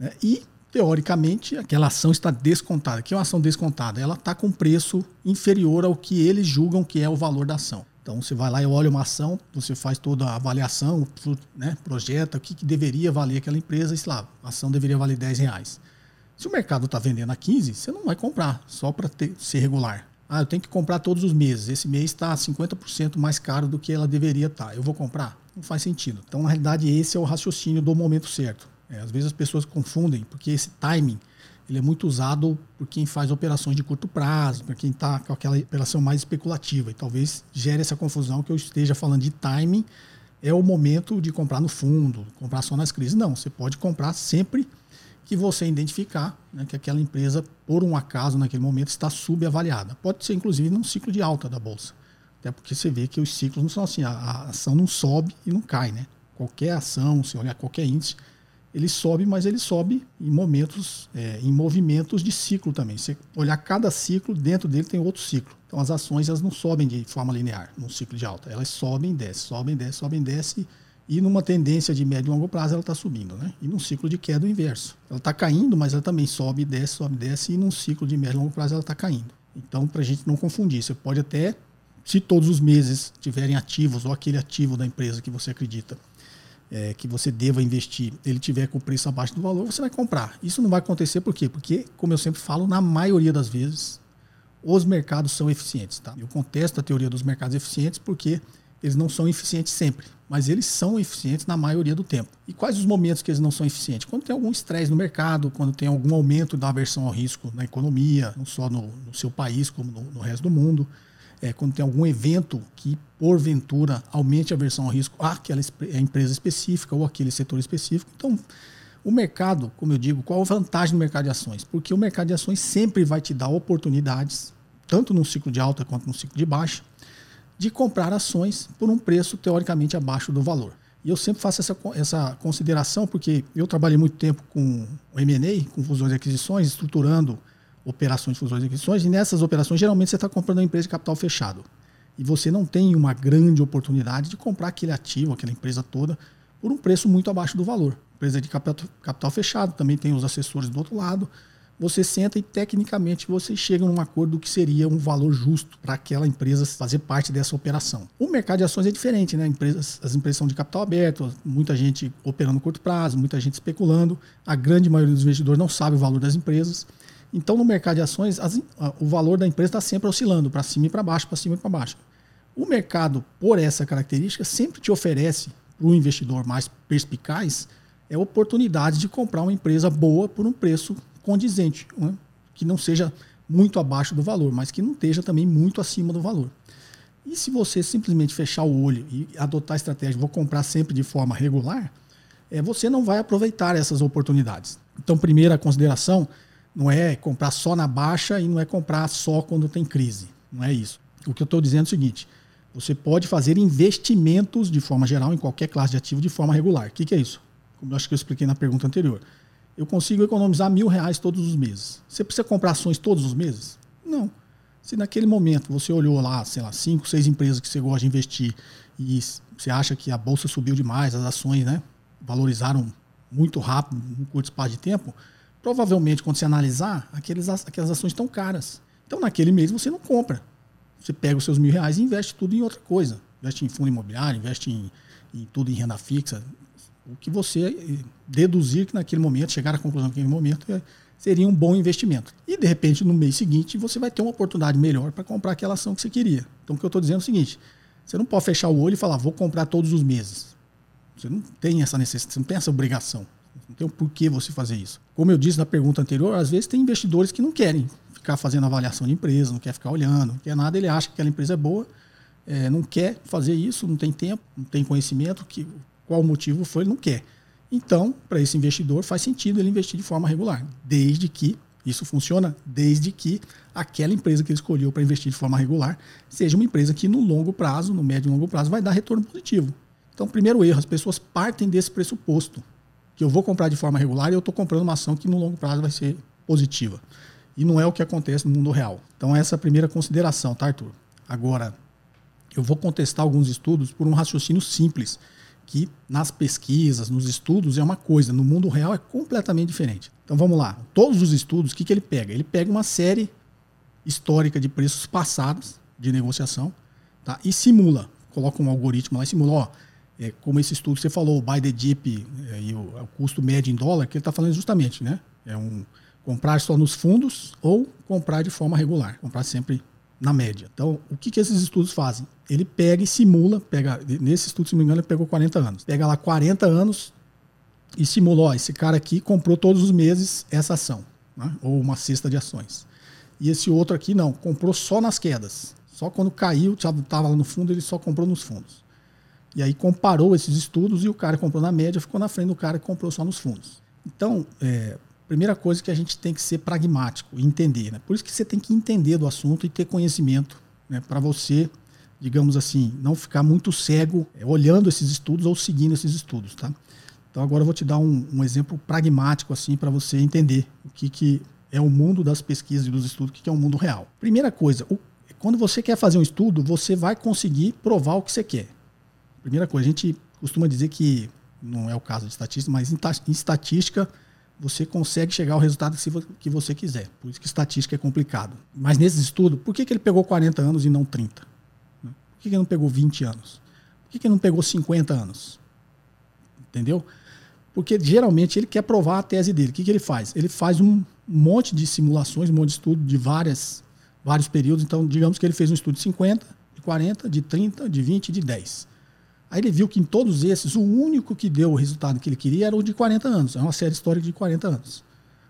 né? E, teoricamente, aquela ação está descontada. O que é uma ação descontada? Ela está com preço inferior ao que eles julgam que é o valor da ação. Então, você vai lá e olha uma ação, você faz toda a avaliação, né? Projeta o que, que deveria valer aquela empresa, sei lá, a ação deveria valer dez reais. Se o mercado está vendendo a quinze, você não vai comprar, só para ser regular. Ah, eu tenho que comprar todos os meses. Esse mês está cinquenta por cento mais caro do que ela deveria estar. Eu vou comprar? Não faz sentido. Então, na realidade, esse é o raciocínio do momento certo. É, às vezes as pessoas confundem, porque esse timing ele é muito usado por quem faz operações de curto prazo, para quem está com aquela operação mais especulativa. E talvez gere essa confusão que eu esteja falando de timing. É o momento de comprar no fundo, comprar só nas crises. Não, você pode comprar sempre que você identificar, né, que aquela empresa, por um acaso, naquele momento, está subavaliada. Pode ser, inclusive, num ciclo de alta da Bolsa. Até porque você vê que os ciclos não são assim, a ação não sobe e não cai, né? Qualquer ação, se olhar qualquer índice, ele sobe, mas ele sobe em momentos, é, em movimentos de ciclo também. Se olhar cada ciclo, dentro dele tem outro ciclo. Então, as ações elas não sobem de forma linear num ciclo de alta. Elas sobem e descem, sobem e descem, sobem e descem, E numa tendência de médio e longo prazo ela está subindo, né? E num ciclo de queda o inverso. Ela está caindo, mas ela também sobe, desce, sobe, desce, e num ciclo de médio e longo prazo ela está caindo. Então, para a gente não confundir, você pode até, se todos os meses tiverem ativos, ou aquele ativo da empresa que você acredita é, que você deva investir, ele tiver com o preço abaixo do valor, você vai comprar. Isso não vai acontecer por quê? Porque, como eu sempre falo, na maioria das vezes, os mercados são eficientes. Tá? Eu contesto a teoria dos mercados eficientes porque eles não são eficientes sempre, mas eles são eficientes na maioria do tempo. E quais os momentos que eles não são eficientes? Quando tem algum estresse no mercado, quando tem algum aumento da aversão ao risco na economia, não só no, no seu país, como no, no resto do mundo. É, quando tem algum evento que, porventura, aumente a aversão ao risco àquela empresa específica ou àquele setor específico. Então, o mercado, como eu digo, qual a vantagem do mercado de ações? Porque o mercado de ações sempre vai te dar oportunidades, tanto num ciclo de alta quanto num ciclo de baixa, de comprar ações por um preço teoricamente abaixo do valor. E eu sempre faço essa, essa consideração porque eu trabalhei muito tempo com o M e A, com fusões e aquisições, estruturando operações, fusões e aquisições, e nessas operações geralmente você está comprando uma empresa de capital fechado. E você não tem uma grande oportunidade de comprar aquele ativo, aquela empresa toda, por um preço muito abaixo do valor. Empresa de capital, capital fechado, também tem os assessores do outro lado. Você senta e, tecnicamente, você chega num acordo do que seria um valor justo para aquela empresa fazer parte dessa operação. O mercado de ações é diferente, né? Empresas, as empresas são de capital aberto, muita gente operando no curto prazo, muita gente especulando. A grande maioria dos investidores não sabe o valor das empresas. Então, no mercado de ações, as, a, o valor da empresa está sempre oscilando para cima e para baixo, para cima e para baixo. O mercado, por essa característica, sempre te oferece, para o investidor mais perspicaz, é oportunidade de comprar uma empresa boa por um preço condizente, né? Que não seja muito abaixo do valor, mas que não esteja também muito acima do valor. E se você simplesmente fechar o olho e adotar a estratégia, vou comprar sempre de forma regular, é, você não vai aproveitar essas oportunidades. Então, primeira consideração, não é comprar só na baixa e não é comprar só quando tem crise, não é isso. O que eu estou dizendo é o seguinte, você pode fazer investimentos de forma geral em qualquer classe de ativo de forma regular. O que, que é isso? Como eu acho que eu expliquei na pergunta anterior. Eu consigo economizar mil reais todos os meses. Você precisa comprar ações todos os meses? Não. Se naquele momento você olhou lá, sei lá, cinco, seis empresas que você gosta de investir e você acha que a bolsa subiu demais, as ações, né, valorizaram muito rápido, num curto espaço de tempo, provavelmente quando você analisar, aqueles, aquelas ações estão caras. Então naquele mês você não compra. Você pega os seus mil reais e investe tudo em outra coisa. Investe em fundo imobiliário, investe em, em tudo em renda fixa. O que você deduzir que naquele momento, chegar à conclusão que naquele momento seria um bom investimento. E, de repente, no mês seguinte, você vai ter uma oportunidade melhor para comprar aquela ação que você queria. Então, o que eu estou dizendo é o seguinte, você não pode fechar o olho e falar, vou comprar todos os meses. Você não tem essa necessidade, você não tem essa obrigação. Não tem o porquê você fazer isso. Como eu disse na pergunta anterior, às vezes tem investidores que não querem ficar fazendo avaliação de empresa, não quer ficar olhando, não quer nada, ele acha que aquela empresa é boa, é, não quer fazer isso, não tem tempo, não tem conhecimento, que... qual o motivo foi, ele não quer. Então, para esse investidor, faz sentido ele investir de forma regular, desde que, isso funciona, desde que aquela empresa que ele escolheu para investir de forma regular seja uma empresa que no longo prazo, no médio e longo prazo, vai dar retorno positivo. Então, primeiro erro, as pessoas partem desse pressuposto, que eu vou comprar de forma regular e eu estou comprando uma ação que no longo prazo vai ser positiva. E não é o que acontece no mundo real. Então, essa é a primeira consideração, tá, Arthur? Agora, eu vou contestar alguns estudos por um raciocínio simples, que nas pesquisas, nos estudos é uma coisa, no mundo real é completamente diferente. Então vamos lá, todos os estudos, o que, que ele pega? Ele pega uma série histórica de preços passados de negociação, tá? E simula, coloca um algoritmo lá e simula, ó, é, como esse estudo que você falou, o buy the dip é, e o, o custo médio em dólar, que ele está falando justamente, né? É um comprar só nos fundos ou comprar de forma regular, comprar sempre na média. Então, o que, que esses estudos fazem? Ele pega e simula, pega, nesse estudo, se não me engano, ele pegou quarenta anos. Pega lá quarenta anos e simula, ó, esse cara aqui comprou todos os meses essa ação, né? Ou uma cesta de ações. E esse outro aqui não, comprou só nas quedas. Só quando caiu, estava lá no fundo, ele só comprou nos fundos. E aí comparou esses estudos e o cara comprou na média, ficou na frente do cara que comprou só nos fundos. Então, é... primeira coisa que a gente tem que ser pragmático, entender, né? Por isso que você tem que entender do assunto e ter conhecimento, né? Para você, digamos assim, não ficar muito cego olhando esses estudos ou seguindo esses estudos, tá? Então agora eu vou te dar um, um exemplo pragmático assim para você entender o que, que é o mundo das pesquisas e dos estudos, o que, que é o mundo real. Primeira coisa, o, quando você quer fazer um estudo, você vai conseguir provar o que você quer. Primeira coisa, a gente costuma dizer que, não é o caso de estatística, mas em, em estatística você consegue chegar ao resultado que você quiser. Por isso que estatística é complicado. Mas nesse estudo, por que, que ele pegou quarenta anos e não trinta? Por que, que ele não pegou vinte anos? Por que, que ele não pegou cinquenta anos? Entendeu? Porque geralmente ele quer provar a tese dele. O que, que ele faz? Ele faz um monte de simulações, um monte de estudo de várias, vários períodos. Então, digamos que ele fez um estudo de cinquenta, de quarenta, de trinta, de vinte, de dez. Aí ele viu que em todos esses, o único que deu o resultado que ele queria era o de quarenta anos. É uma série histórica de quarenta anos.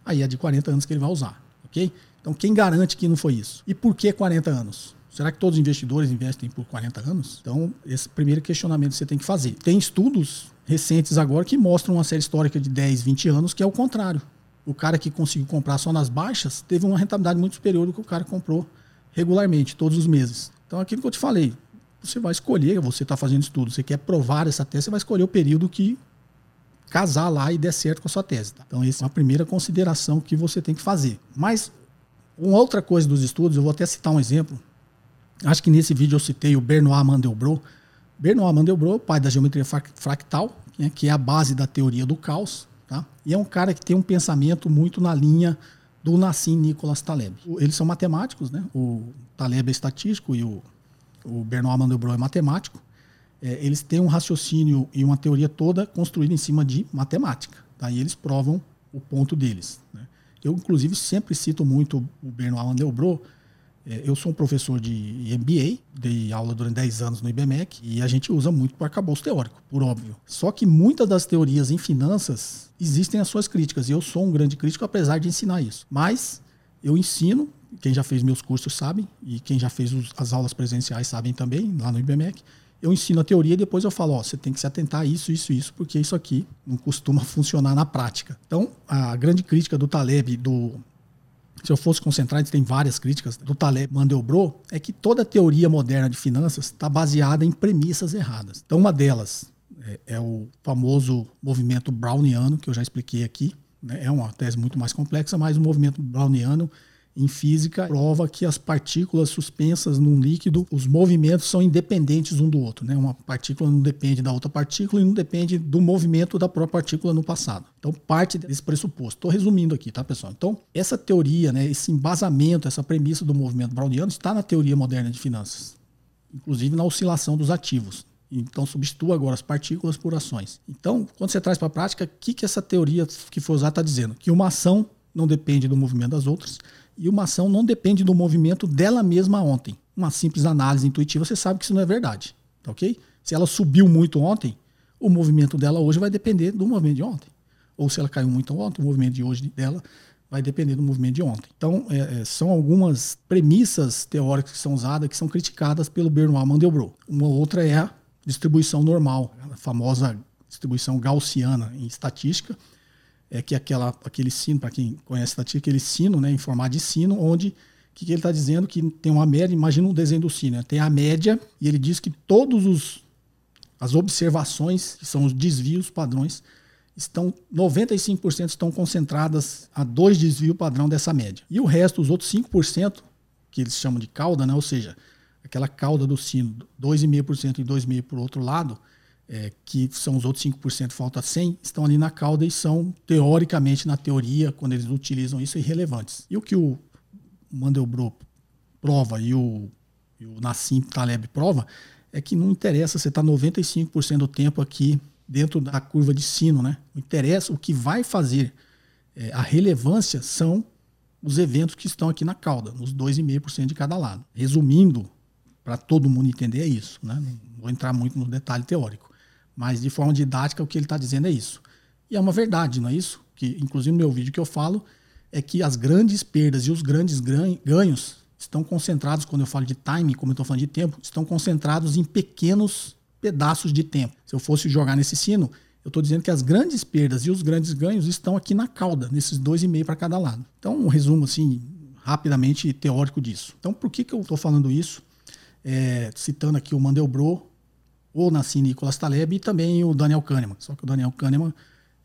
Aí é de quarenta anos que ele vai usar, ok? Então, quem garante que não foi isso? E por que quarenta anos? Será que todos os investidores investem por quarenta anos? Então, esse primeiro questionamento você tem que fazer. Tem estudos recentes agora que mostram uma série histórica de dez, vinte anos, que é o contrário. O cara que conseguiu comprar só nas baixas teve uma rentabilidade muito superior do que o cara que comprou regularmente, todos os meses. Então, aquilo que eu te falei, você vai escolher, você está fazendo estudo, você quer provar essa tese, você vai escolher o período que casar lá e der certo com a sua tese. Tá? Então, essa é uma primeira consideração que você tem que fazer. Mas, uma outra coisa dos estudos, eu vou até citar um exemplo. Acho que nesse vídeo eu citei o Benoît Mandelbrot. Benoît Mandelbrot é o pai da geometria fractal, né, que é a base da teoria do caos. Tá? E é um cara que tem um pensamento muito na linha do Nassim Nicolas Taleb. Eles são matemáticos, né? O Taleb é estatístico e o O Bernard Mandelbrot é matemático. É, eles têm um raciocínio e uma teoria toda construída em cima de matemática. Tá? E eles provam o ponto deles. Né? Eu, inclusive, sempre cito muito o Bernard Mandelbrot. É, eu sou um professor de M B A, dei aula durante dez anos no I B M E C, e a gente usa muito para arcabouço teórico, por óbvio. Só que muitas das teorias em finanças existem as suas críticas. E eu sou um grande crítico, apesar de ensinar isso. Mas eu ensino... Quem já fez meus cursos sabe, e quem já fez os, as aulas presenciais sabem também, lá no I B M E C. Eu ensino a teoria e depois eu falo, ó, você tem que se atentar a isso, isso, isso, porque isso aqui não costuma funcionar na prática. Então, a grande crítica do Taleb, do, se eu fosse concentrar, tem várias críticas, do Taleb Mandelbrot, é que toda teoria moderna de finanças está baseada em premissas erradas. Então, uma delas é, é o famoso movimento browniano, que eu já expliquei aqui, né? É uma tese muito mais complexa, mas o movimento browniano em física, prova que as partículas suspensas num líquido, os movimentos são independentes um do outro. Né? Uma partícula não depende da outra partícula e não depende do movimento da própria partícula no passado. Então, parte desse pressuposto. Estou resumindo aqui, tá, pessoal? Então, essa teoria, né, esse embasamento, essa premissa do movimento browniano está na teoria moderna de finanças, inclusive na oscilação dos ativos. Então, substitua agora as partículas por ações. Então, quando você traz para a prática, o que, que essa teoria que foi usada está dizendo? Que uma ação não depende do movimento das outras, e uma ação não depende do movimento dela mesma ontem. Uma simples análise intuitiva, você sabe que isso não é verdade. Tá ok? Se ela subiu muito ontem, o movimento dela hoje vai depender do movimento de ontem. Ou se ela caiu muito ontem, o movimento de hoje dela vai depender do movimento de ontem. Então, é, são algumas premissas teóricas que são usadas, que são criticadas pelo Benoît Mandelbrot. Uma outra é a distribuição normal, a famosa distribuição gaussiana em estatística, é que aquela, aquele sino, para quem conhece estatística, aquele sino, né, em formato de sino, onde que ele está dizendo que tem uma média, imagina um desenho do sino, né, tem a média e ele diz que todos os as observações, que são os desvios padrões, estão noventa e cinco por cento estão concentradas a dois desvios padrão dessa média. E o resto, os outros cinco por cento, que eles chamam de cauda, né, ou seja, aquela cauda do sino, dois vírgula cinco por cento e dois vírgula cinco por cento por outro lado, É, que são os outros cinco por cento, falta cem, estão ali na cauda e são, teoricamente, na teoria, quando eles utilizam isso, irrelevantes. E o que o Mandelbrot prova e o, e o Nassim Taleb prova é que não interessa, você está noventa e cinco por cento do tempo aqui dentro da curva de sino, né? Não interessa, o que vai fazer é, a relevância são os eventos que estão aqui na cauda, nos dois vírgula cinco por cento de cada lado. Resumindo, para todo mundo entender, é isso, né? Não vou entrar muito no detalhe teórico. Mas, de forma didática, o que ele está dizendo é isso. E é uma verdade, não é isso? Que, inclusive, no meu vídeo que eu falo, é que as grandes perdas e os grandes ganhos estão concentrados, quando eu falo de time, como eu estou falando de tempo, estão concentrados em pequenos pedaços de tempo. Se eu fosse jogar nesse sino, eu estou dizendo que as grandes perdas e os grandes ganhos estão aqui na cauda, nesses dois e meio para cada lado. Então, um resumo, assim, rapidamente teórico disso. Então, por que, que eu estou falando isso? É, citando aqui o Mandelbrot, ou Nassim Nicolas Taleb e também o Daniel Kahneman. Só que o Daniel Kahneman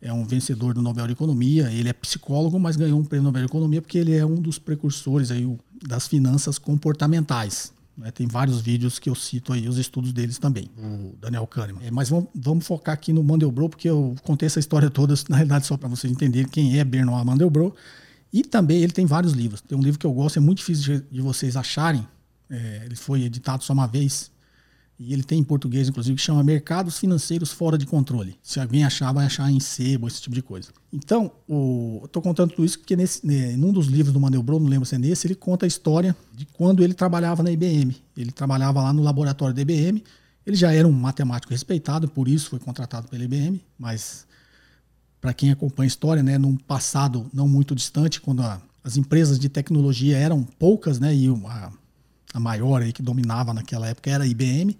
é um vencedor do Nobel de Economia, ele é psicólogo, mas ganhou um prêmio Nobel de Economia porque ele é um dos precursores aí das finanças comportamentais. Né? Tem vários vídeos que eu cito aí, os estudos deles também, o Daniel Kahneman. É, mas vamos, vamos focar aqui no Mandelbrot, porque eu contei essa história toda, na realidade, só para vocês entenderem quem é Benoît Mandelbrot. E também ele tem vários livros. Tem um livro que eu gosto, é muito difícil de, de vocês acharem. É, ele foi editado só uma vez. E ele tem em português, inclusive, que chama Mercados Financeiros Fora de Controle. Se alguém achar, vai achar em sebo, esse tipo de coisa. Então, o, eu estou contando tudo isso porque nesse, né, num dos livros do Mandelbrot, não lembro se é nesse, ele conta a história de quando ele trabalhava na I B M. Ele trabalhava lá no laboratório da I B M. Ele já era um matemático respeitado, por isso foi contratado pela I B M, mas... Para quem acompanha a história, né, num passado não muito distante, quando a, as empresas de tecnologia eram poucas, né, e uma, a maior aí que dominava naquela época era a I B M,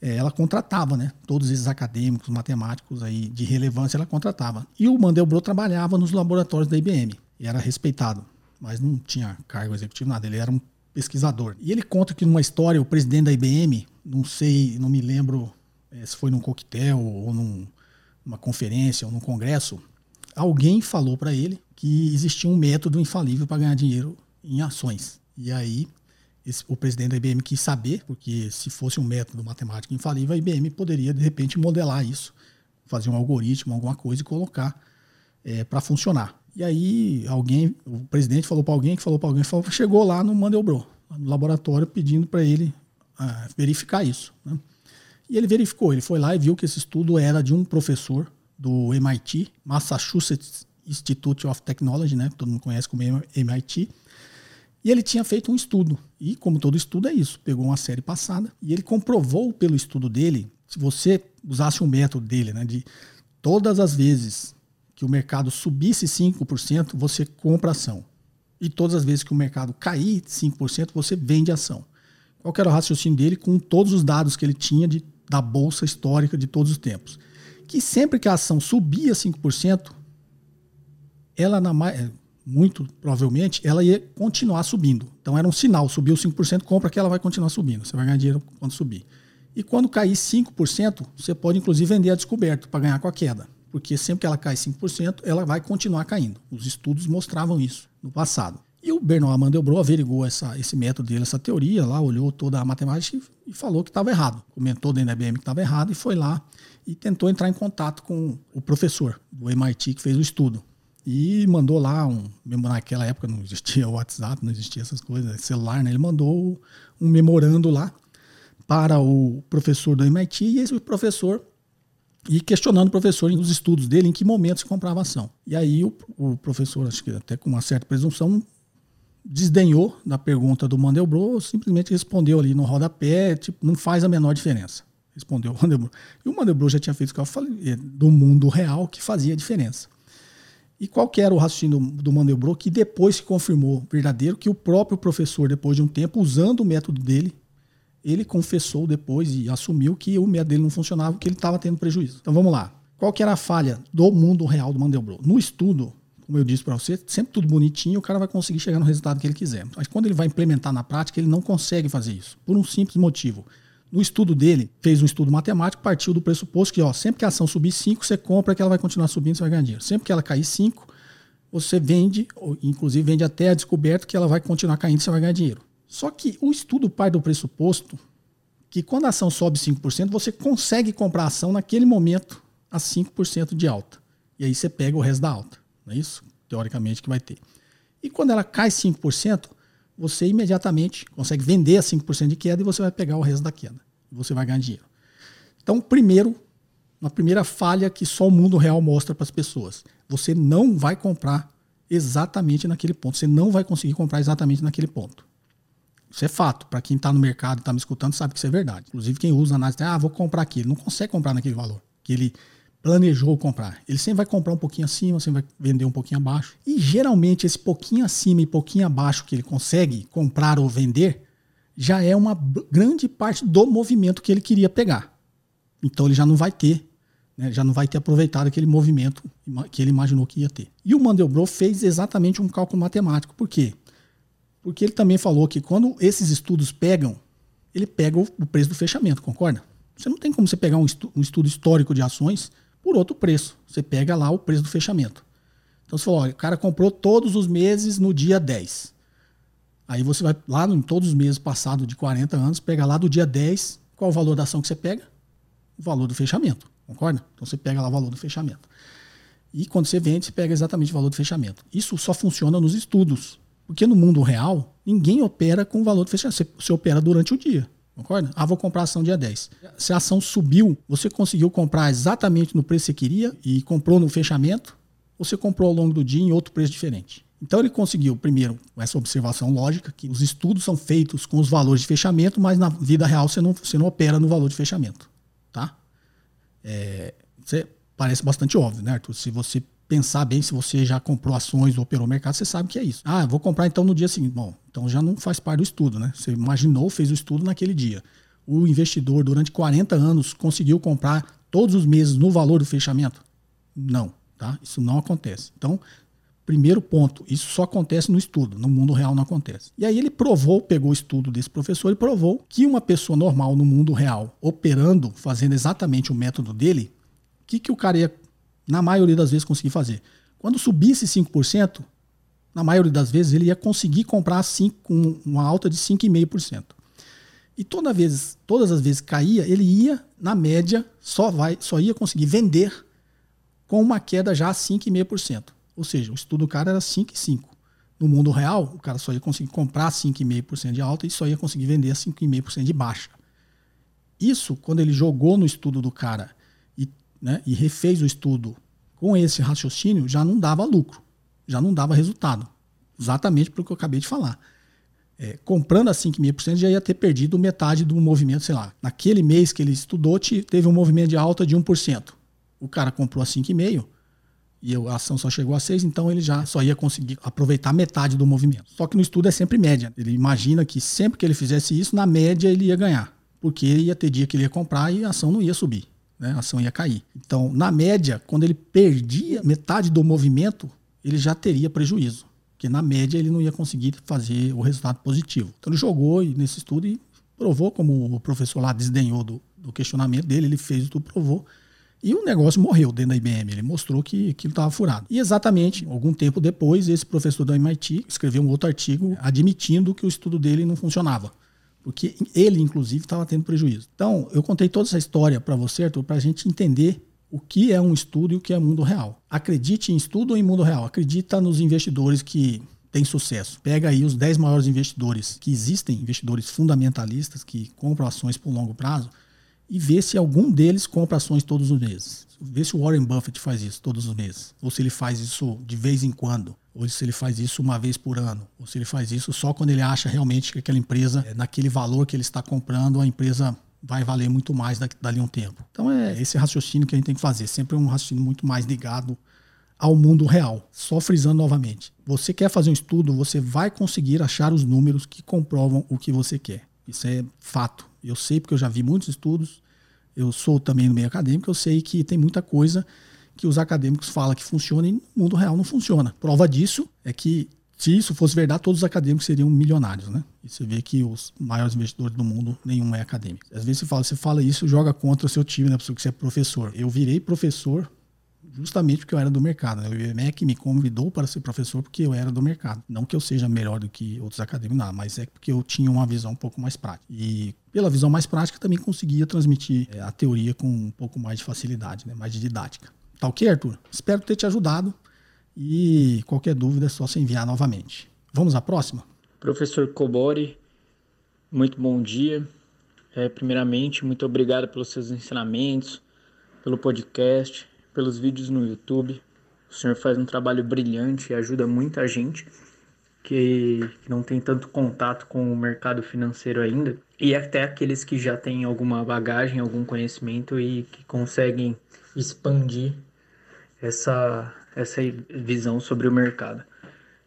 é, ela contratava, né, todos esses acadêmicos, matemáticos aí de relevância, ela contratava. E o Mandelbrot trabalhava nos laboratórios da I B M, e era respeitado, mas não tinha cargo executivo, nada, ele era um pesquisador. E ele conta que numa história, o presidente da I B M, não sei, não me lembro é, se foi num coquetel ou num... uma conferência ou num congresso, alguém falou para ele que existia um método infalível para ganhar dinheiro em ações. E aí esse, o presidente da I B M quis saber, porque se fosse um método matemático infalível, a I B M poderia, de repente, modelar isso, fazer um algoritmo, alguma coisa e colocar é, para funcionar. E aí alguém, o presidente falou para alguém, que falou para alguém, falou, chegou lá no Mandelbrot, no laboratório, pedindo para ele ah, verificar isso, né? E ele verificou, ele foi lá e viu que esse estudo era de um professor do M I T, Massachusetts Institute of Technology, né? Todo mundo conhece como M I T. E ele tinha feito um estudo. E como todo estudo é isso, pegou uma série passada e ele comprovou pelo estudo dele, se você usasse o método dele, né? De todas as vezes que o mercado subisse cinco por cento, você compra ação. E todas as vezes que o mercado cair cinco por cento, você vende ação. Qual que era o raciocínio dele com todos os dados que ele tinha de da bolsa histórica de todos os tempos, que sempre que a ação subia cinco por cento, ela na, muito provavelmente ela ia continuar subindo. Então era um sinal, subiu cinco por cento, compra que ela vai continuar subindo, você vai ganhar dinheiro quando subir. E quando cair cinco por cento, você pode inclusive vender a descoberto para ganhar com a queda, porque sempre que ela cai cinco por cento, ela vai continuar caindo. Os estudos mostravam isso no passado. E o Benoît Mandelbrot averigou essa, esse método dele, essa teoria lá, olhou toda a matemática e, e falou que estava errado. Comentou dentro da I B M que estava errado e foi lá e tentou entrar em contato com o professor do M I T que fez o estudo. E mandou lá, um, naquela época não existia WhatsApp, não existia essas coisas, celular, né? Ele mandou um memorando lá para o professor do M I T e esse professor... E questionando o professor nos estudos dele, em que momento se comprava ação. E aí o, o professor, acho que até com uma certa presunção... desdenhou da pergunta do Mandelbrot, simplesmente respondeu ali no rodapé, tipo, não faz a menor diferença. Respondeu o Mandelbrot. E o Mandelbrot já tinha feito o que eu falei, do mundo real que fazia diferença. E qual que era o raciocínio do, do Mandelbrot, que depois se confirmou verdadeiro, que o próprio professor, depois de um tempo, usando o método dele, ele confessou depois e assumiu que o método dele não funcionava, que ele estava tendo prejuízo. Então vamos lá. Qual que era a falha do mundo real do Mandelbrot? No estudo... Como eu disse para você, sempre tudo bonitinho, o cara vai conseguir chegar no resultado que ele quiser. Mas quando ele vai implementar na prática, ele não consegue fazer isso, por um simples motivo. No estudo dele, fez um estudo matemático, partiu do pressuposto que ó, sempre que a ação subir cinco, você compra, que ela vai continuar subindo, você vai ganhar dinheiro. Sempre que ela cair cinco, você vende, ou, inclusive vende até a descoberta que ela vai continuar caindo, você vai ganhar dinheiro. Só que o estudo parte do pressuposto que quando a ação sobe cinco por cento, você consegue comprar a ação naquele momento a cinco por cento de alta. E aí você pega o resto da alta. Não é isso? Teoricamente que vai ter. E quando ela cai cinco por cento, você imediatamente consegue vender a cinco por cento de queda e você vai pegar o resto da queda. Você vai ganhar dinheiro. Então, primeiro, uma primeira falha que só o mundo real mostra para as pessoas. Você não vai comprar exatamente naquele ponto. Você não vai conseguir comprar exatamente naquele ponto. Isso é fato. Para quem está no mercado e está me escutando, sabe que isso é verdade. Inclusive, quem usa análise, ah, vou comprar aqui. Ele não consegue comprar naquele valor. Que ele... planejou comprar. Ele sempre vai comprar um pouquinho acima, sempre vai vender um pouquinho abaixo. E geralmente esse pouquinho acima e pouquinho abaixo que ele consegue comprar ou vender, já é uma grande parte do movimento que ele queria pegar. Então ele já não vai ter, né, já não vai ter aproveitado aquele movimento que ele imaginou que ia ter. E o Mandelbrot fez exatamente um cálculo matemático. Por quê? Porque ele também falou que quando esses estudos pegam, ele pega o preço do fechamento, concorda? Você não tem como você pegar um estudo histórico de ações por outro preço. Você pega lá o preço do fechamento. Então você falou, olha, o cara comprou todos os meses no dia dez. Aí você vai lá em todos os meses passados de quarenta anos, pega lá do dia dez, qual o valor da ação que você pega? O valor do fechamento, concorda? Então você pega lá o valor do fechamento. E quando você vende, você pega exatamente o valor do fechamento. Isso só funciona nos estudos, porque no mundo real, ninguém opera com o valor do fechamento. Você, você opera durante o dia, concorda? Ah, vou comprar a ação dia dez. Se a ação subiu, você conseguiu comprar exatamente no preço que você queria e comprou no fechamento, ou você comprou ao longo do dia em outro preço diferente? Então ele conseguiu, primeiro, essa observação lógica, que os estudos são feitos com os valores de fechamento, mas na vida real você não, você não opera no valor de fechamento. Tá? É, você, parece bastante óbvio, né, Arthur? Se você pensar bem, se você já comprou ações ou operou o mercado, você sabe que é isso. Ah, vou comprar então no dia seguinte. Bom, então já não faz parte do estudo, né? Você imaginou, fez o estudo naquele dia. O investidor, durante quarenta anos, conseguiu comprar todos os meses no valor do fechamento? Não, tá? Isso não acontece. Então, primeiro ponto, isso só acontece no estudo, no mundo real não acontece. E aí ele provou, pegou o estudo desse professor e provou que uma pessoa normal no mundo real, operando, fazendo exatamente o método dele, o que, que o cara ia, na maioria das vezes, conseguir fazer? Quando subisse cinco por cento, na maioria das vezes ele ia conseguir comprar cinco, uma alta de cinco vírgula cinco por cento. E toda vez, todas as vezes que caía, ele ia, na média, só, vai, só ia conseguir vender com uma queda já a cinco vírgula cinco por cento. Ou seja, o estudo do cara era cinco vírgula cinco por cento. No mundo real, o cara só ia conseguir comprar cinco vírgula cinco por cento de alta e só ia conseguir vender cinco vírgula cinco por cento de baixa. Isso, quando ele jogou no estudo do cara e, né, e refez o estudo com esse raciocínio, já não dava lucro, já não dava resultado. Exatamente pelo que eu acabei de falar. É, comprando a cinco vírgula cinco por cento já ia ter perdido metade do movimento, sei lá. Naquele mês que ele estudou, teve um movimento de alta de um por cento. O cara comprou a cinco vírgula cinco por cento. E a ação só chegou a seis, então ele já só ia conseguir aproveitar metade do movimento. Só que no estudo é sempre média. Ele imagina que sempre que ele fizesse isso, na média ele ia ganhar. Porque ia ter dia que ele ia comprar e a ação não ia subir, né? A ação ia cair. Então, na média, quando ele perdia metade do movimento, ele já teria prejuízo. Porque na média ele não ia conseguir fazer o resultado positivo. Então ele jogou nesse estudo e provou, como o professor lá desdenhou do, do questionamento dele, ele fez o estudo, provou. E o negócio morreu dentro da I B M, ele mostrou que aquilo estava furado. E exatamente, algum tempo depois, esse professor da M I T escreveu um outro artigo admitindo que o estudo dele não funcionava, porque ele, inclusive, estava tendo prejuízo. Então, eu contei toda essa história para você, Arthur, para a gente entender o que é um estudo e o que é mundo real. Acredite em estudo ou em mundo real? Acredita nos investidores que têm sucesso. Pega aí os dez maiores investidores que existem, investidores fundamentalistas que compram ações por longo prazo, e ver se algum deles compra ações todos os meses. Ver se o Warren Buffett faz isso todos os meses. Ou se ele faz isso de vez em quando. Ou se ele faz isso uma vez por ano. Ou se ele faz isso só quando ele acha realmente que aquela empresa, naquele valor que ele está comprando, a empresa vai valer muito mais dali a um tempo. Então é esse raciocínio que a gente tem que fazer. Sempre um raciocínio muito mais ligado ao mundo real. Só frisando novamente. Você quer fazer um estudo, você vai conseguir achar os números que comprovam o que você quer. Isso é fato. Eu sei porque eu já vi muitos estudos, eu sou também no meio acadêmico, eu sei que tem muita coisa que os acadêmicos falam que funciona e no mundo real não funciona. Prova disso é que, se isso fosse verdade, todos os acadêmicos seriam milionários, né? E você vê que os maiores investidores do mundo, nenhum é acadêmico. Às vezes você fala, você fala isso, joga contra o seu time, né? Porque você é professor. Eu virei professor justamente porque eu era do mercado, né? O I B M E C me convidou para ser professor porque eu era do mercado. Não que eu seja melhor do que outros acadêmicos, não, mas é porque eu tinha uma visão um pouco mais prática. E pela visão mais prática também conseguia transmitir é, a teoria com um pouco mais de facilidade, né? Mais de didática. Tá ok, Arthur? Espero ter te ajudado e qualquer dúvida é só você enviar novamente. Vamos à próxima? Professor Kobori, muito bom dia. É, primeiramente, muito obrigado pelos seus ensinamentos, pelo podcast, pelos vídeos no YouTube. O senhor faz um trabalho brilhante e ajuda muita gente que não tem tanto contato com o mercado financeiro ainda, e até aqueles que já têm alguma bagagem, algum conhecimento e que conseguem expandir essa, essa visão sobre o mercado.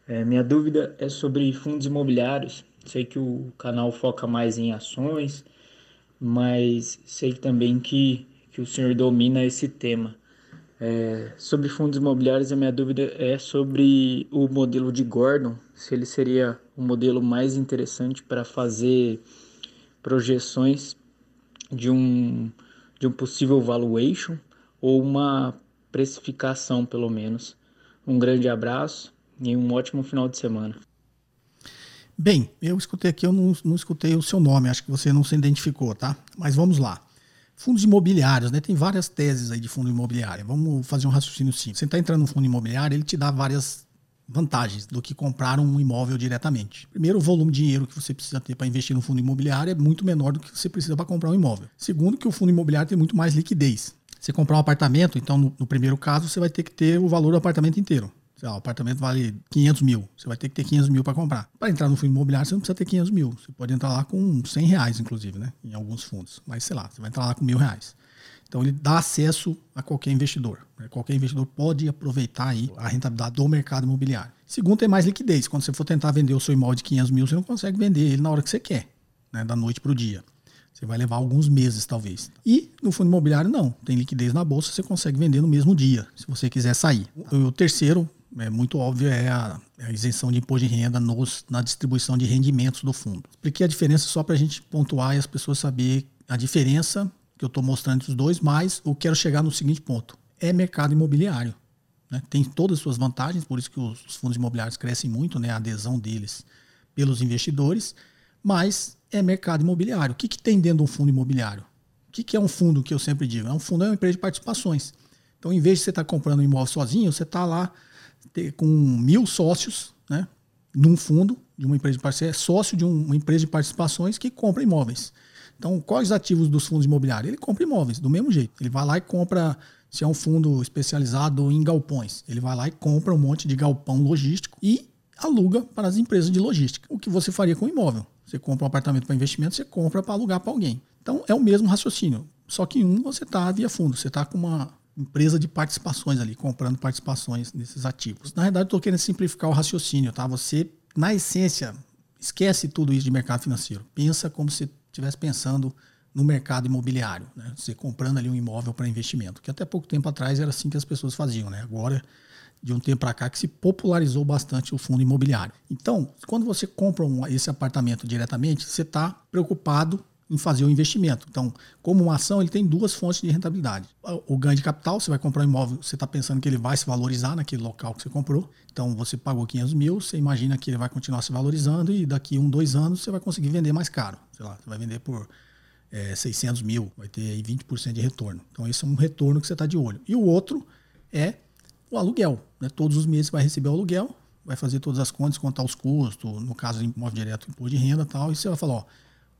É, minha dúvida é sobre fundos imobiliários. Sei que o canal foca mais em ações, mas sei também que, que o senhor domina esse tema. É, sobre fundos imobiliários, a minha dúvida é sobre o modelo de Gordon, se ele seria o modelo mais interessante para fazer projeções de um, de um possível valuation ou uma precificação, pelo menos. Um grande abraço e um ótimo final de semana. Bem, eu escutei aqui, eu não, não escutei o seu nome, acho que você não se identificou, tá? Mas vamos lá. Fundos imobiliários, né? Tem várias teses aí de fundo imobiliário. Vamos fazer um raciocínio simples. Você está entrando num fundo imobiliário, ele te dá várias vantagens do que comprar um imóvel diretamente. Primeiro, o volume de dinheiro que você precisa ter para investir no fundo imobiliário é muito menor do que você precisa para comprar um imóvel. Segundo, que o fundo imobiliário tem muito mais liquidez. Você comprar um apartamento, então no, no primeiro caso, você vai ter que ter o valor do apartamento inteiro. Sei lá, o apartamento vale quinhentos mil, você vai ter que ter quinhentos mil para comprar. Para entrar no fundo imobiliário, você não precisa ter quinhentos mil, você pode entrar lá com cem reais, inclusive, né? Em alguns fundos, mas sei lá, você vai entrar lá com mil reais. Então ele dá acesso a qualquer investidor. Qualquer investidor pode aproveitar aí a rentabilidade do mercado imobiliário. Segundo, tem mais liquidez. Quando você for tentar vender o seu imóvel de quinhentos mil, você não consegue vender ele na hora que você quer, né? Da noite para o dia. Você vai levar alguns meses, talvez. E no fundo imobiliário, não. Tem liquidez na bolsa, você consegue vender no mesmo dia, se você quiser sair. O terceiro, é muito óbvio, é a, a isenção de imposto de renda nos, na distribuição de rendimentos do fundo. Expliquei a diferença só para a gente pontuar e as pessoas saberem a diferença que eu estou mostrando entre os dois, mas eu quero chegar no seguinte ponto. É mercado imobiliário, né? Tem todas as suas vantagens, por isso que os, os fundos imobiliários crescem muito, né? A adesão deles pelos investidores, mas é mercado imobiliário. O que, que tem dentro de um fundo imobiliário? O que, que é um fundo que eu sempre digo? É um fundo, é uma empresa de participações. Então, em vez de você estar comprando um imóvel sozinho, você está lá ter, com mil sócios, né? Num fundo de uma empresa de parceria, sócio de um, uma empresa de participações que compra imóveis. Então, quais ativos dos fundos imobiliários? Ele compra imóveis, do mesmo jeito. Ele vai lá e compra, se é um fundo especializado em galpões, ele vai lá e compra um monte de galpão logístico e aluga para as empresas de logística. O que você faria com o imóvel? Você compra um apartamento para investimento, você compra para alugar para alguém. Então, é o mesmo raciocínio, só que em um você está via fundo, você está com uma empresa de participações ali, comprando participações nesses ativos. Na verdade, eu estou querendo simplificar o raciocínio, tá? Você, na essência, esquece tudo isso de mercado financeiro. Pensa como se estivesse pensando no mercado imobiliário, né? Você comprando ali um imóvel para investimento, que até pouco tempo atrás era assim que as pessoas faziam, né? Agora, de um tempo para cá, que se popularizou bastante o fundo imobiliário. Então, quando você compra um, esse apartamento diretamente, você está preocupado em fazer o investimento. Então, como uma ação, ele tem duas fontes de rentabilidade. O ganho de capital, você vai comprar um imóvel, você está pensando que ele vai se valorizar naquele local que você comprou. Então, você pagou quinhentos mil, você imagina que ele vai continuar se valorizando e daqui um, dois anos você vai conseguir vender mais caro. Sei lá, você vai vender por é, seiscentos mil, vai ter aí vinte por cento de retorno. Então, esse é um retorno que você está de olho. E o outro é o aluguel, né? Todos os meses você vai receber o aluguel, vai fazer todas as contas, contar os custos, no caso, imóvel direto, imposto de renda e tal, e você vai falar, ó,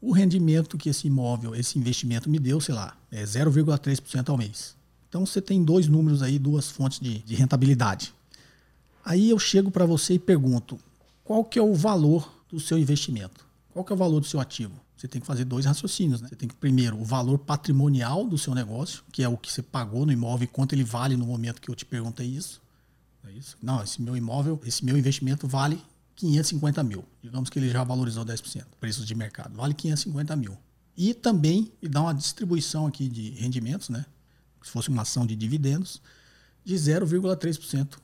o rendimento que esse imóvel, esse investimento me deu, sei lá, é zero vírgula três por cento ao mês. Então, você tem dois números aí, duas fontes de, de rentabilidade. Aí eu chego para você e pergunto, qual que é o valor do seu investimento? Qual que é o valor do seu ativo? Você tem que fazer dois raciocínios, né? Você tem que, primeiro, o valor patrimonial do seu negócio, que é o que você pagou no imóvel e quanto ele vale no momento que eu te perguntei isso. É isso? Não, esse meu imóvel, esse meu investimento vale quinhentos e cinquenta mil, digamos que ele já valorizou dez por cento, preços de mercado, vale quinhentos e cinquenta mil. E também e dá uma distribuição aqui de rendimentos, né? Se fosse uma ação de dividendos, de zero vírgula três por cento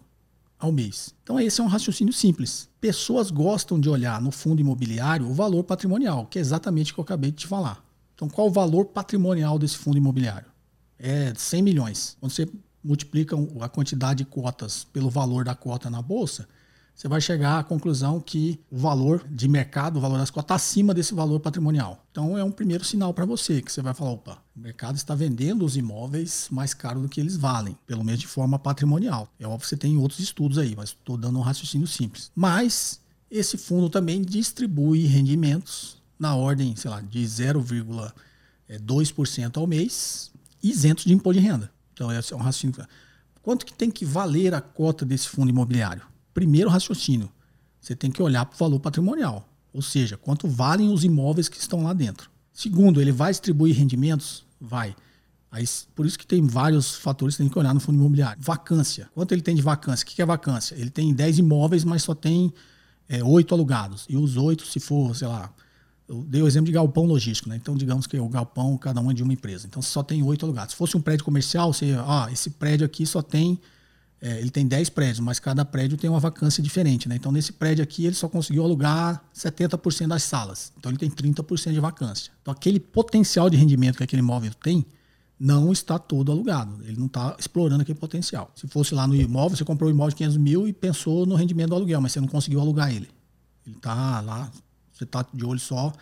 ao mês. Então esse é um raciocínio simples. Pessoas gostam de olhar no fundo imobiliário o valor patrimonial, que é exatamente o que eu acabei de te falar. Então qual o valor patrimonial desse fundo imobiliário? É cem milhões. Quando você multiplica a quantidade de cotas pelo valor da cota na bolsa, você vai chegar à conclusão que o valor de mercado, o valor das cotas, está acima desse valor patrimonial. Então é um primeiro sinal para você, que você vai falar, opa, o mercado está vendendo os imóveis mais caro do que eles valem, pelo menos de forma patrimonial. É óbvio que você tem outros estudos aí, mas estou dando um raciocínio simples. Mas esse fundo também distribui rendimentos na ordem, sei lá, de zero vírgula dois por cento ao mês, isentos de imposto de renda. Então esse é um raciocínio. Quanto que tem que valer a cota desse fundo imobiliário? Primeiro raciocínio, você tem que olhar para o valor patrimonial, ou seja, quanto valem os imóveis que estão lá dentro. Segundo, ele vai distribuir rendimentos? Vai. Aí, por isso que tem vários fatores que tem que olhar no fundo imobiliário. Vacância. Quanto ele tem de vacância? O que é vacância? Ele tem dez imóveis, mas só tem é, oito alugados. E os oito, se for, sei lá, eu dei o exemplo de galpão logístico, né? Então, digamos que o galpão, cada um é de uma empresa. Então, só tem oito alugados. Se fosse um prédio comercial, você, ah, esse prédio aqui só tem... É, ele tem dez prédios, mas cada prédio tem uma vacância diferente, né? Então, nesse prédio aqui, ele só conseguiu alugar setenta por cento das salas. Então, ele tem trinta por cento de vacância. Então, aquele potencial de rendimento que aquele imóvel tem não está todo alugado. Ele não está explorando aquele potencial. Se fosse lá no imóvel, você comprou um imóvel de quinhentos mil e pensou no rendimento do aluguel, mas você não conseguiu alugar ele. Ele está lá Você está de olho só,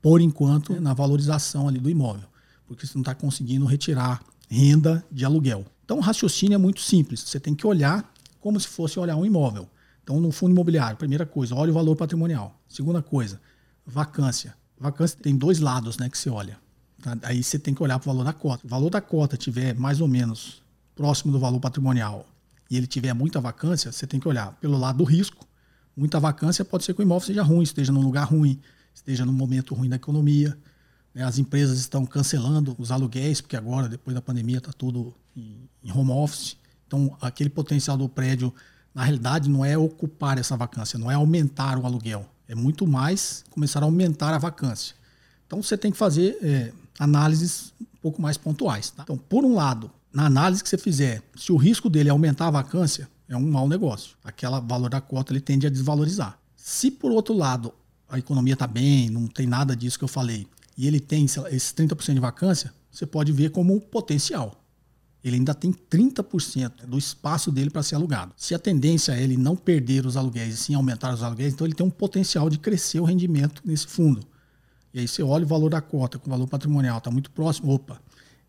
por enquanto, na valorização ali do imóvel, porque você não está conseguindo retirar renda de aluguel. Então, o raciocínio é muito simples. Você tem que olhar como se fosse olhar um imóvel. Então, no fundo imobiliário, primeira coisa, olha o valor patrimonial. Segunda coisa, vacância. Vacância tem dois lados, né, que você olha. Aí você tem que olhar para o valor da cota. Se o valor da cota estiver mais ou menos próximo do valor patrimonial e ele tiver muita vacância, você tem que olhar pelo lado do risco. Muita vacância pode ser que o imóvel seja ruim, esteja num lugar ruim, esteja num momento ruim da economia. As empresas estão cancelando os aluguéis, porque agora, depois da pandemia, está tudo em home office. Então, aquele potencial do prédio, na realidade, não é ocupar essa vacância, não é aumentar o aluguel. É muito mais começar a aumentar a vacância. Então, você tem que fazer é, análises um pouco mais pontuais. Tá? Então, por um lado, na análise que você fizer, se o risco dele é aumentar a vacância, é um mau negócio. Aquele valor da cota ele tende a desvalorizar. Se, por outro lado, a economia está bem, não tem nada disso que eu falei, e ele tem esses trinta por cento de vacância, você pode ver como potencial. Ele ainda tem trinta por cento do espaço dele para ser alugado. Se a tendência é ele não perder os aluguéis e sim aumentar os aluguéis, então ele tem um potencial de crescer o rendimento nesse fundo. E aí você olha o valor da cota com o valor patrimonial, está muito próximo. Opa,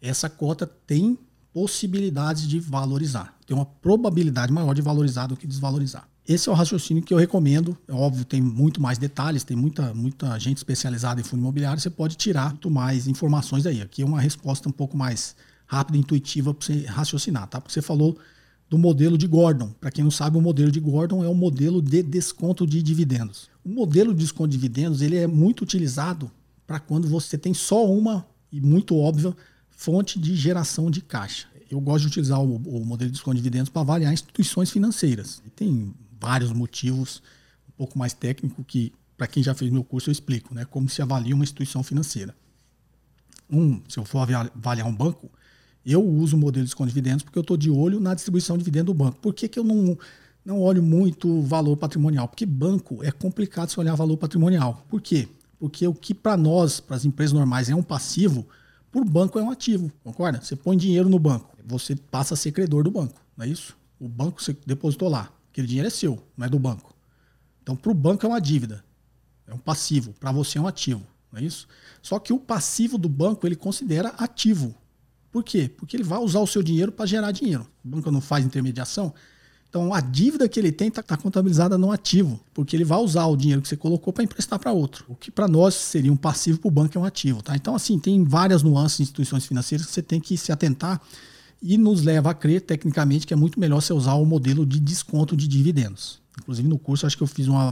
essa cota tem possibilidades de valorizar. Tem uma probabilidade maior de valorizar do que desvalorizar. Esse é o raciocínio que eu recomendo. É óbvio, tem muito mais detalhes, tem muita, muita gente especializada em fundo imobiliário, você pode tirar muito mais informações daí. Aqui é uma resposta um pouco mais rápida e intuitiva para você raciocinar, tá? Porque você falou do modelo de Gordon. Para quem não sabe, o modelo de Gordon é o modelo de desconto de dividendos. O modelo de desconto de dividendos ele é muito utilizado para quando você tem só uma, e muito óbvia, fonte de geração de caixa. Eu gosto de utilizar o, o modelo de desconto de dividendos para avaliar instituições financeiras. E tem vários motivos, um pouco mais técnico, que para quem já fez meu curso eu explico, né? Como se avalia uma instituição financeira. Um, se eu for avaliar um banco, eu uso o modelo de desconto de dividendos porque eu estou de olho na distribuição de dividendos do banco. Por que que eu não, não olho muito o valor patrimonial? Porque banco é complicado se olhar valor patrimonial. Por quê? Porque o que para nós, para as empresas normais, é um passivo, por banco é um ativo, concorda? Você põe dinheiro no banco, você passa a ser credor do banco, não é isso? O banco você depositou lá, aquele dinheiro é seu, não é do banco. Então, para o banco é uma dívida, é um passivo, para você é um ativo, não é isso? Só que o passivo do banco ele considera ativo. Por quê? Porque ele vai usar o seu dinheiro para gerar dinheiro. O banco não faz intermediação. Então, a dívida que ele tem está tá contabilizada no ativo, porque ele vai usar o dinheiro que você colocou para emprestar para outro. O que para nós seria um passivo, para o banco é um ativo. Tá? Então, assim, tem várias nuances em instituições financeiras que você tem que se atentar e nos leva a crer, tecnicamente, que é muito melhor você usar o modelo de desconto de dividendos. Inclusive, no curso, acho que eu fiz uma,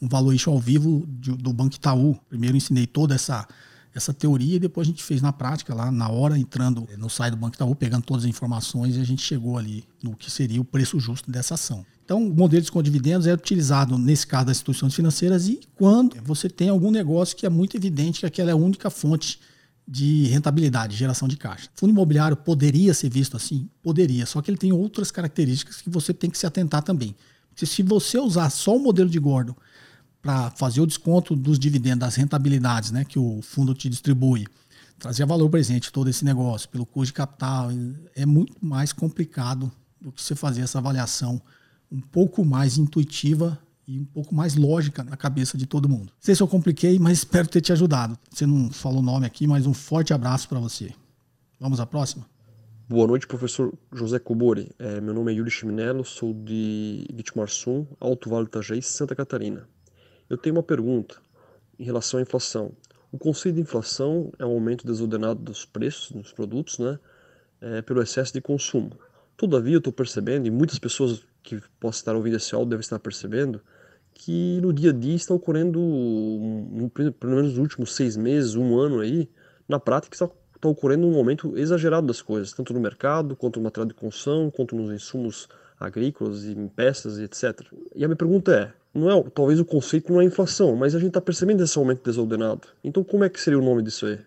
um valuation ao vivo de, do Banco Itaú. Primeiro, eu ensinei toda essa... essa teoria e depois a gente fez na prática lá na hora, entrando no site do Banco Itaú, pegando todas as informações e a gente chegou ali no que seria o preço justo dessa ação. Então, o modelo de desconto de dividendos é utilizado nesse caso das instituições financeiras e quando você tem algum negócio que é muito evidente que aquela é a única fonte de rentabilidade, geração de caixa. Fundo imobiliário poderia ser visto assim? Poderia, só que ele tem outras características que você tem que se atentar também. Porque se você usar só o modelo de Gordon para fazer o desconto dos dividendos, das rentabilidades, né, que o fundo te distribui, trazer valor presente todo esse negócio, pelo custo de capital, é muito mais complicado do que você fazer essa avaliação um pouco mais intuitiva e um pouco mais lógica na cabeça de todo mundo. Não sei se eu compliquei, mas espero ter te ajudado. Você não falou o nome aqui, mas um forte abraço para você. Vamos à próxima? Boa noite, professor José Kobori. É, meu nome é Yuri Chiminello, sou de Guitmarsum, Alto Vale do Itajaí, Santa Catarina. Eu tenho uma pergunta em relação à inflação. O conceito de inflação é o aumento desordenado dos preços dos produtos, né, é, pelo excesso de consumo. Todavia, eu estou percebendo, e muitas pessoas que possam estar ouvindo esse áudio devem estar percebendo, que no dia a dia está ocorrendo, um, pelo menos nos últimos seis meses, um ano aí, na prática está, está ocorrendo um aumento exagerado das coisas, tanto no mercado, quanto no material de construção, quanto nos insumos agrícolas e peças, e etcétera. E a minha pergunta é, não é, talvez o conceito não é inflação, mas a gente está percebendo esse aumento desordenado. Então, como é que seria o nome disso aí?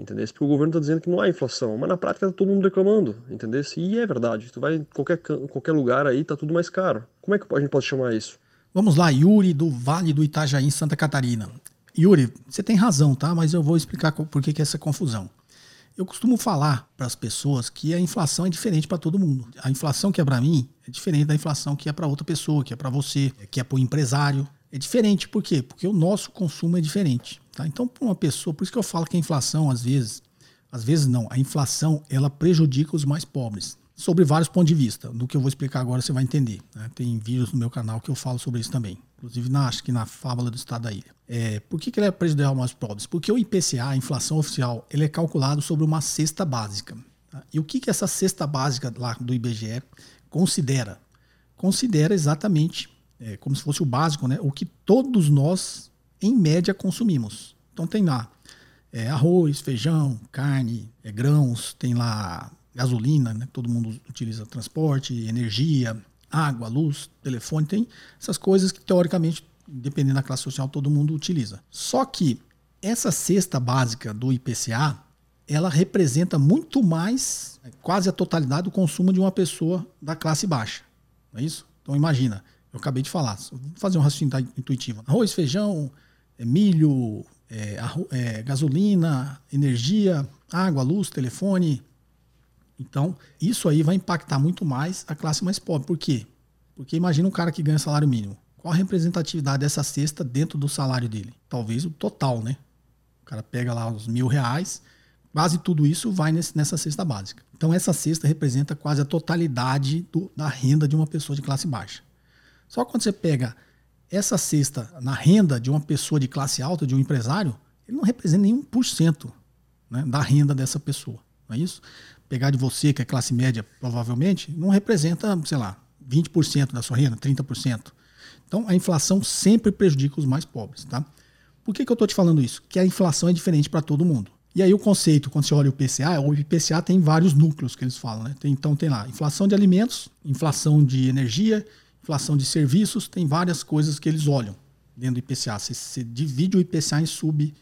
Entendeu? Porque o governo está dizendo que não há inflação, mas na prática está todo mundo reclamando, entendeu? E é verdade, tu vai em qualquer, qualquer lugar aí, está tudo mais caro. Como é que a gente pode chamar isso? Vamos lá, Yuri, do Vale do Itajaí, em Santa Catarina. Yuri, você tem razão, tá? Mas eu vou explicar por que, que é essa confusão. Eu costumo falar para as pessoas que a inflação é diferente para todo mundo. A inflação que é para mim é diferente da inflação que é para outra pessoa, que é para você, que é para o empresário. É diferente, por quê? Porque o nosso consumo é diferente. Tá? Então, para uma pessoa, por isso que eu falo que a inflação, às vezes, às vezes não, a inflação ela prejudica os mais pobres, sobre vários pontos de vista. Do que eu vou explicar agora você vai entender. Né? Tem vídeos no meu canal que eu falo sobre isso também. Inclusive, na, acho que na Fábula do Estado da Ilha. É, por que, que ele é prejudicial aos mais pobres? Porque o I P C A, a inflação oficial, ele é calculado sobre uma cesta básica. Tá? E o que, que essa cesta básica lá do I B G E considera? Considera exatamente, é, como se fosse o básico, né? O que todos nós, em média, consumimos. Então tem lá é, arroz, feijão, carne, é, grãos, tem lá gasolina, né? Todo mundo utiliza transporte, energia, água, luz, telefone, tem essas coisas que teoricamente, dependendo da classe social, todo mundo utiliza. Só que essa cesta básica do I P C A, ela representa muito mais, quase a totalidade do consumo de uma pessoa da classe baixa, não é isso? Então imagina, eu acabei de falar, vou fazer um raciocínio intuitivo, arroz, feijão, milho, é, arro, é, gasolina, energia, água, luz, telefone. Então, isso aí vai impactar muito mais a classe mais pobre. Por quê? Porque imagina um cara que ganha salário mínimo. Qual a representatividade dessa cesta dentro do salário dele? Talvez o total, né? O cara pega lá os mil reais, quase tudo isso vai nesse, nessa cesta básica. Então, essa cesta representa quase a totalidade do, da renda de uma pessoa de classe baixa. Só quando você pega essa cesta na renda de uma pessoa de classe alta, de um empresário, ele não representa nenhum por cento, né, da renda dessa pessoa, não é isso? Pegar de você, que é classe média, provavelmente, não representa, sei lá, vinte por cento da sua renda, trinta por cento. Então, a inflação sempre prejudica os mais pobres, tá? Por que que eu estou te falando isso? Que a inflação é diferente para todo mundo. E aí o conceito, quando você olha o I P C A, o I P C A tem vários núcleos que eles falam, né? Tem, então tem lá inflação de alimentos, inflação de energia, inflação de serviços, tem várias coisas que eles olham dentro do I P C A. Você, você divide o I P C A em sub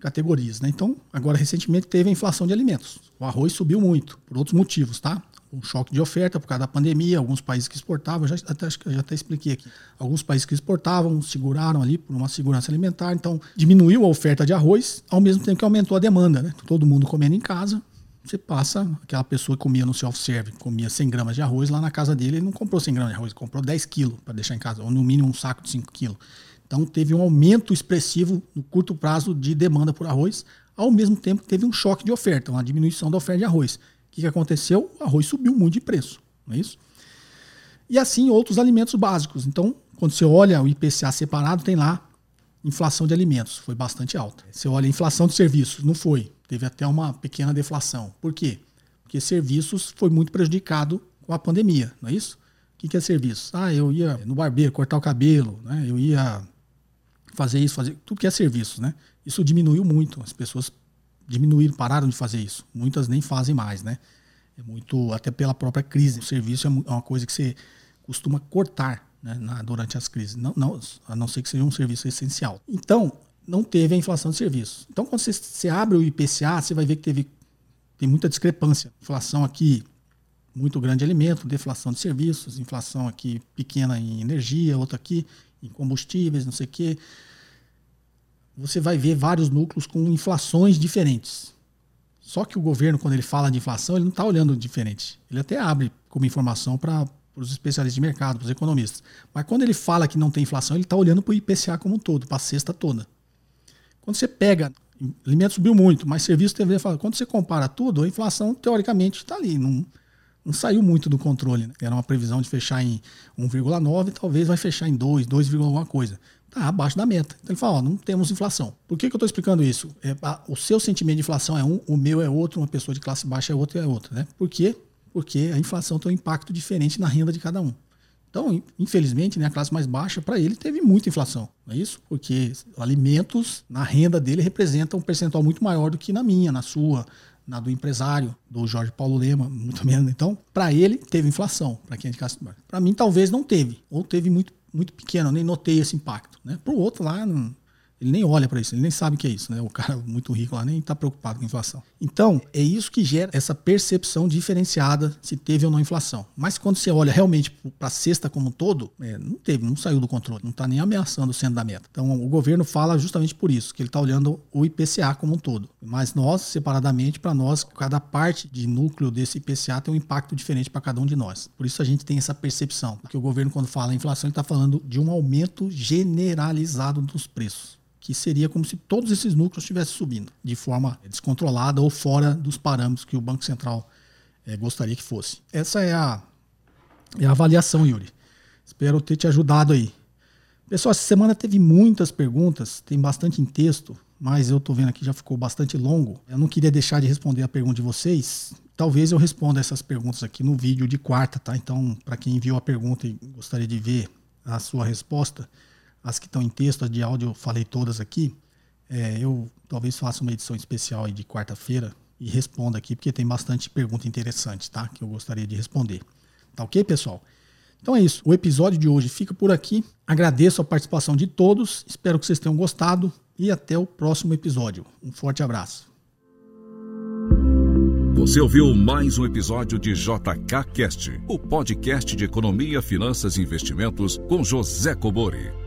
categorias, né? Então, agora recentemente teve a inflação de alimentos. O arroz subiu muito, por outros motivos, tá? Um choque de oferta por causa da pandemia, alguns países que exportavam, já até, já até expliquei aqui. Alguns países que exportavam, seguraram ali por uma segurança alimentar, então diminuiu a oferta de arroz, ao mesmo tempo que aumentou a demanda, né? Todo mundo comendo em casa, você passa, aquela pessoa que comia no self-serve, comia cem gramas de arroz, lá na casa dele ele não comprou cem gramas de arroz, ele comprou dez quilos para deixar em casa, ou no mínimo um saco de cinco quilos. Então teve um aumento expressivo no curto prazo de demanda por arroz, ao mesmo tempo que teve um choque de oferta, uma diminuição da oferta de arroz. O que, que aconteceu? O arroz subiu muito de preço, não é isso? E assim outros alimentos básicos. Então, quando você olha o I P C A separado, tem lá inflação de alimentos, foi bastante alta. Você olha a inflação de serviços, não foi. Teve até uma pequena deflação. Por quê? Porque serviços foi muito prejudicado com a pandemia, não é isso? O que, que é serviços? Ah, eu ia no barbeiro cortar o cabelo, né? Eu ia fazer isso, fazer tudo que é serviço, né? Isso diminuiu muito, as pessoas diminuíram, pararam de fazer isso. Muitas nem fazem mais, né? É muito, até pela própria crise. O serviço é uma coisa que você costuma cortar, né, na, durante as crises, não, não, a não ser que seja um serviço essencial. Então, não teve a inflação de serviço. Então, quando você, você abre o I P C A, você vai ver que teve, tem muita discrepância. Inflação aqui muito grande de alimento, deflação de serviços, inflação aqui pequena em energia, outra aqui em combustíveis, não sei o quê. Você vai ver vários núcleos com inflações diferentes. Só que o governo, quando ele fala de inflação, ele não está olhando diferente. Ele até abre como informação para os especialistas de mercado, para os economistas. Mas quando ele fala que não tem inflação, ele está olhando para o I P C A como um todo, para a cesta toda. Quando você pega, alimento subiu muito, mas serviço teve deflação. Quando você compara tudo, a inflação, teoricamente, está ali, não... Não saiu muito do controle, né? Era uma previsão de fechar em um vírgula nove, talvez vai fechar em dois, dois, alguma coisa. Tá abaixo da meta. Então ele fala, ó, não temos inflação. Por que que eu estou explicando isso? É, a, o seu sentimento de inflação é um, o meu é outro, uma pessoa de classe baixa é outra, é outra, né? Por quê? Porque a inflação tem um impacto diferente na renda de cada um. Então, infelizmente, né, a classe mais baixa, para ele, teve muita inflação, não é isso? Porque alimentos na renda dele representam um percentual muito maior do que na minha, na sua, na do empresário, do Jorge Paulo Lema, muito menos. Então, para ele, teve inflação, para quem é de classe baixa. Para mim, talvez não teve, ou teve muito, muito pequeno, eu nem notei esse impacto, né? Para o outro lá, não, Ele nem olha para isso, ele nem sabe o que é isso, né? O cara muito rico lá nem está preocupado com inflação. Então, é isso que gera essa percepção diferenciada se teve ou não inflação. Mas quando você olha realmente para a cesta como um todo, é, não teve, não saiu do controle, não está nem ameaçando o centro da meta. Então, o governo fala justamente por isso, que ele está olhando o I P C A como um todo. Mas nós, separadamente, para nós, cada parte de núcleo desse I P C A tem um impacto diferente para cada um de nós. Por isso a gente tem essa percepção, porque o governo, quando fala em inflação, ele está falando de um aumento generalizado dos preços, que seria como se todos esses núcleos estivessem subindo de forma descontrolada ou fora dos parâmetros que o Banco Central eh, gostaria que fosse. Essa é a, é a avaliação, Yuri. Espero ter te ajudado aí. Pessoal, essa semana teve muitas perguntas, tem bastante em texto, mas eu estou vendo aqui já ficou bastante longo. Eu não queria deixar de responder a pergunta de vocês. Talvez eu responda essas perguntas aqui no vídeo de quarta, tá? Então, para quem enviou a pergunta e gostaria de ver a sua resposta, as que estão em texto, as de áudio eu falei todas aqui, é, eu talvez faça uma edição especial aí de quarta-feira e responda aqui, porque tem bastante pergunta interessante, tá? Que eu gostaria de responder. Tá ok, pessoal? Então é isso, o episódio de hoje fica por aqui. Agradeço a participação de todos, espero que vocês tenham gostado e até o próximo episódio. Um forte abraço. Você ouviu mais um episódio de JKCast, o podcast de Economia, Finanças e Investimentos com José Kobori.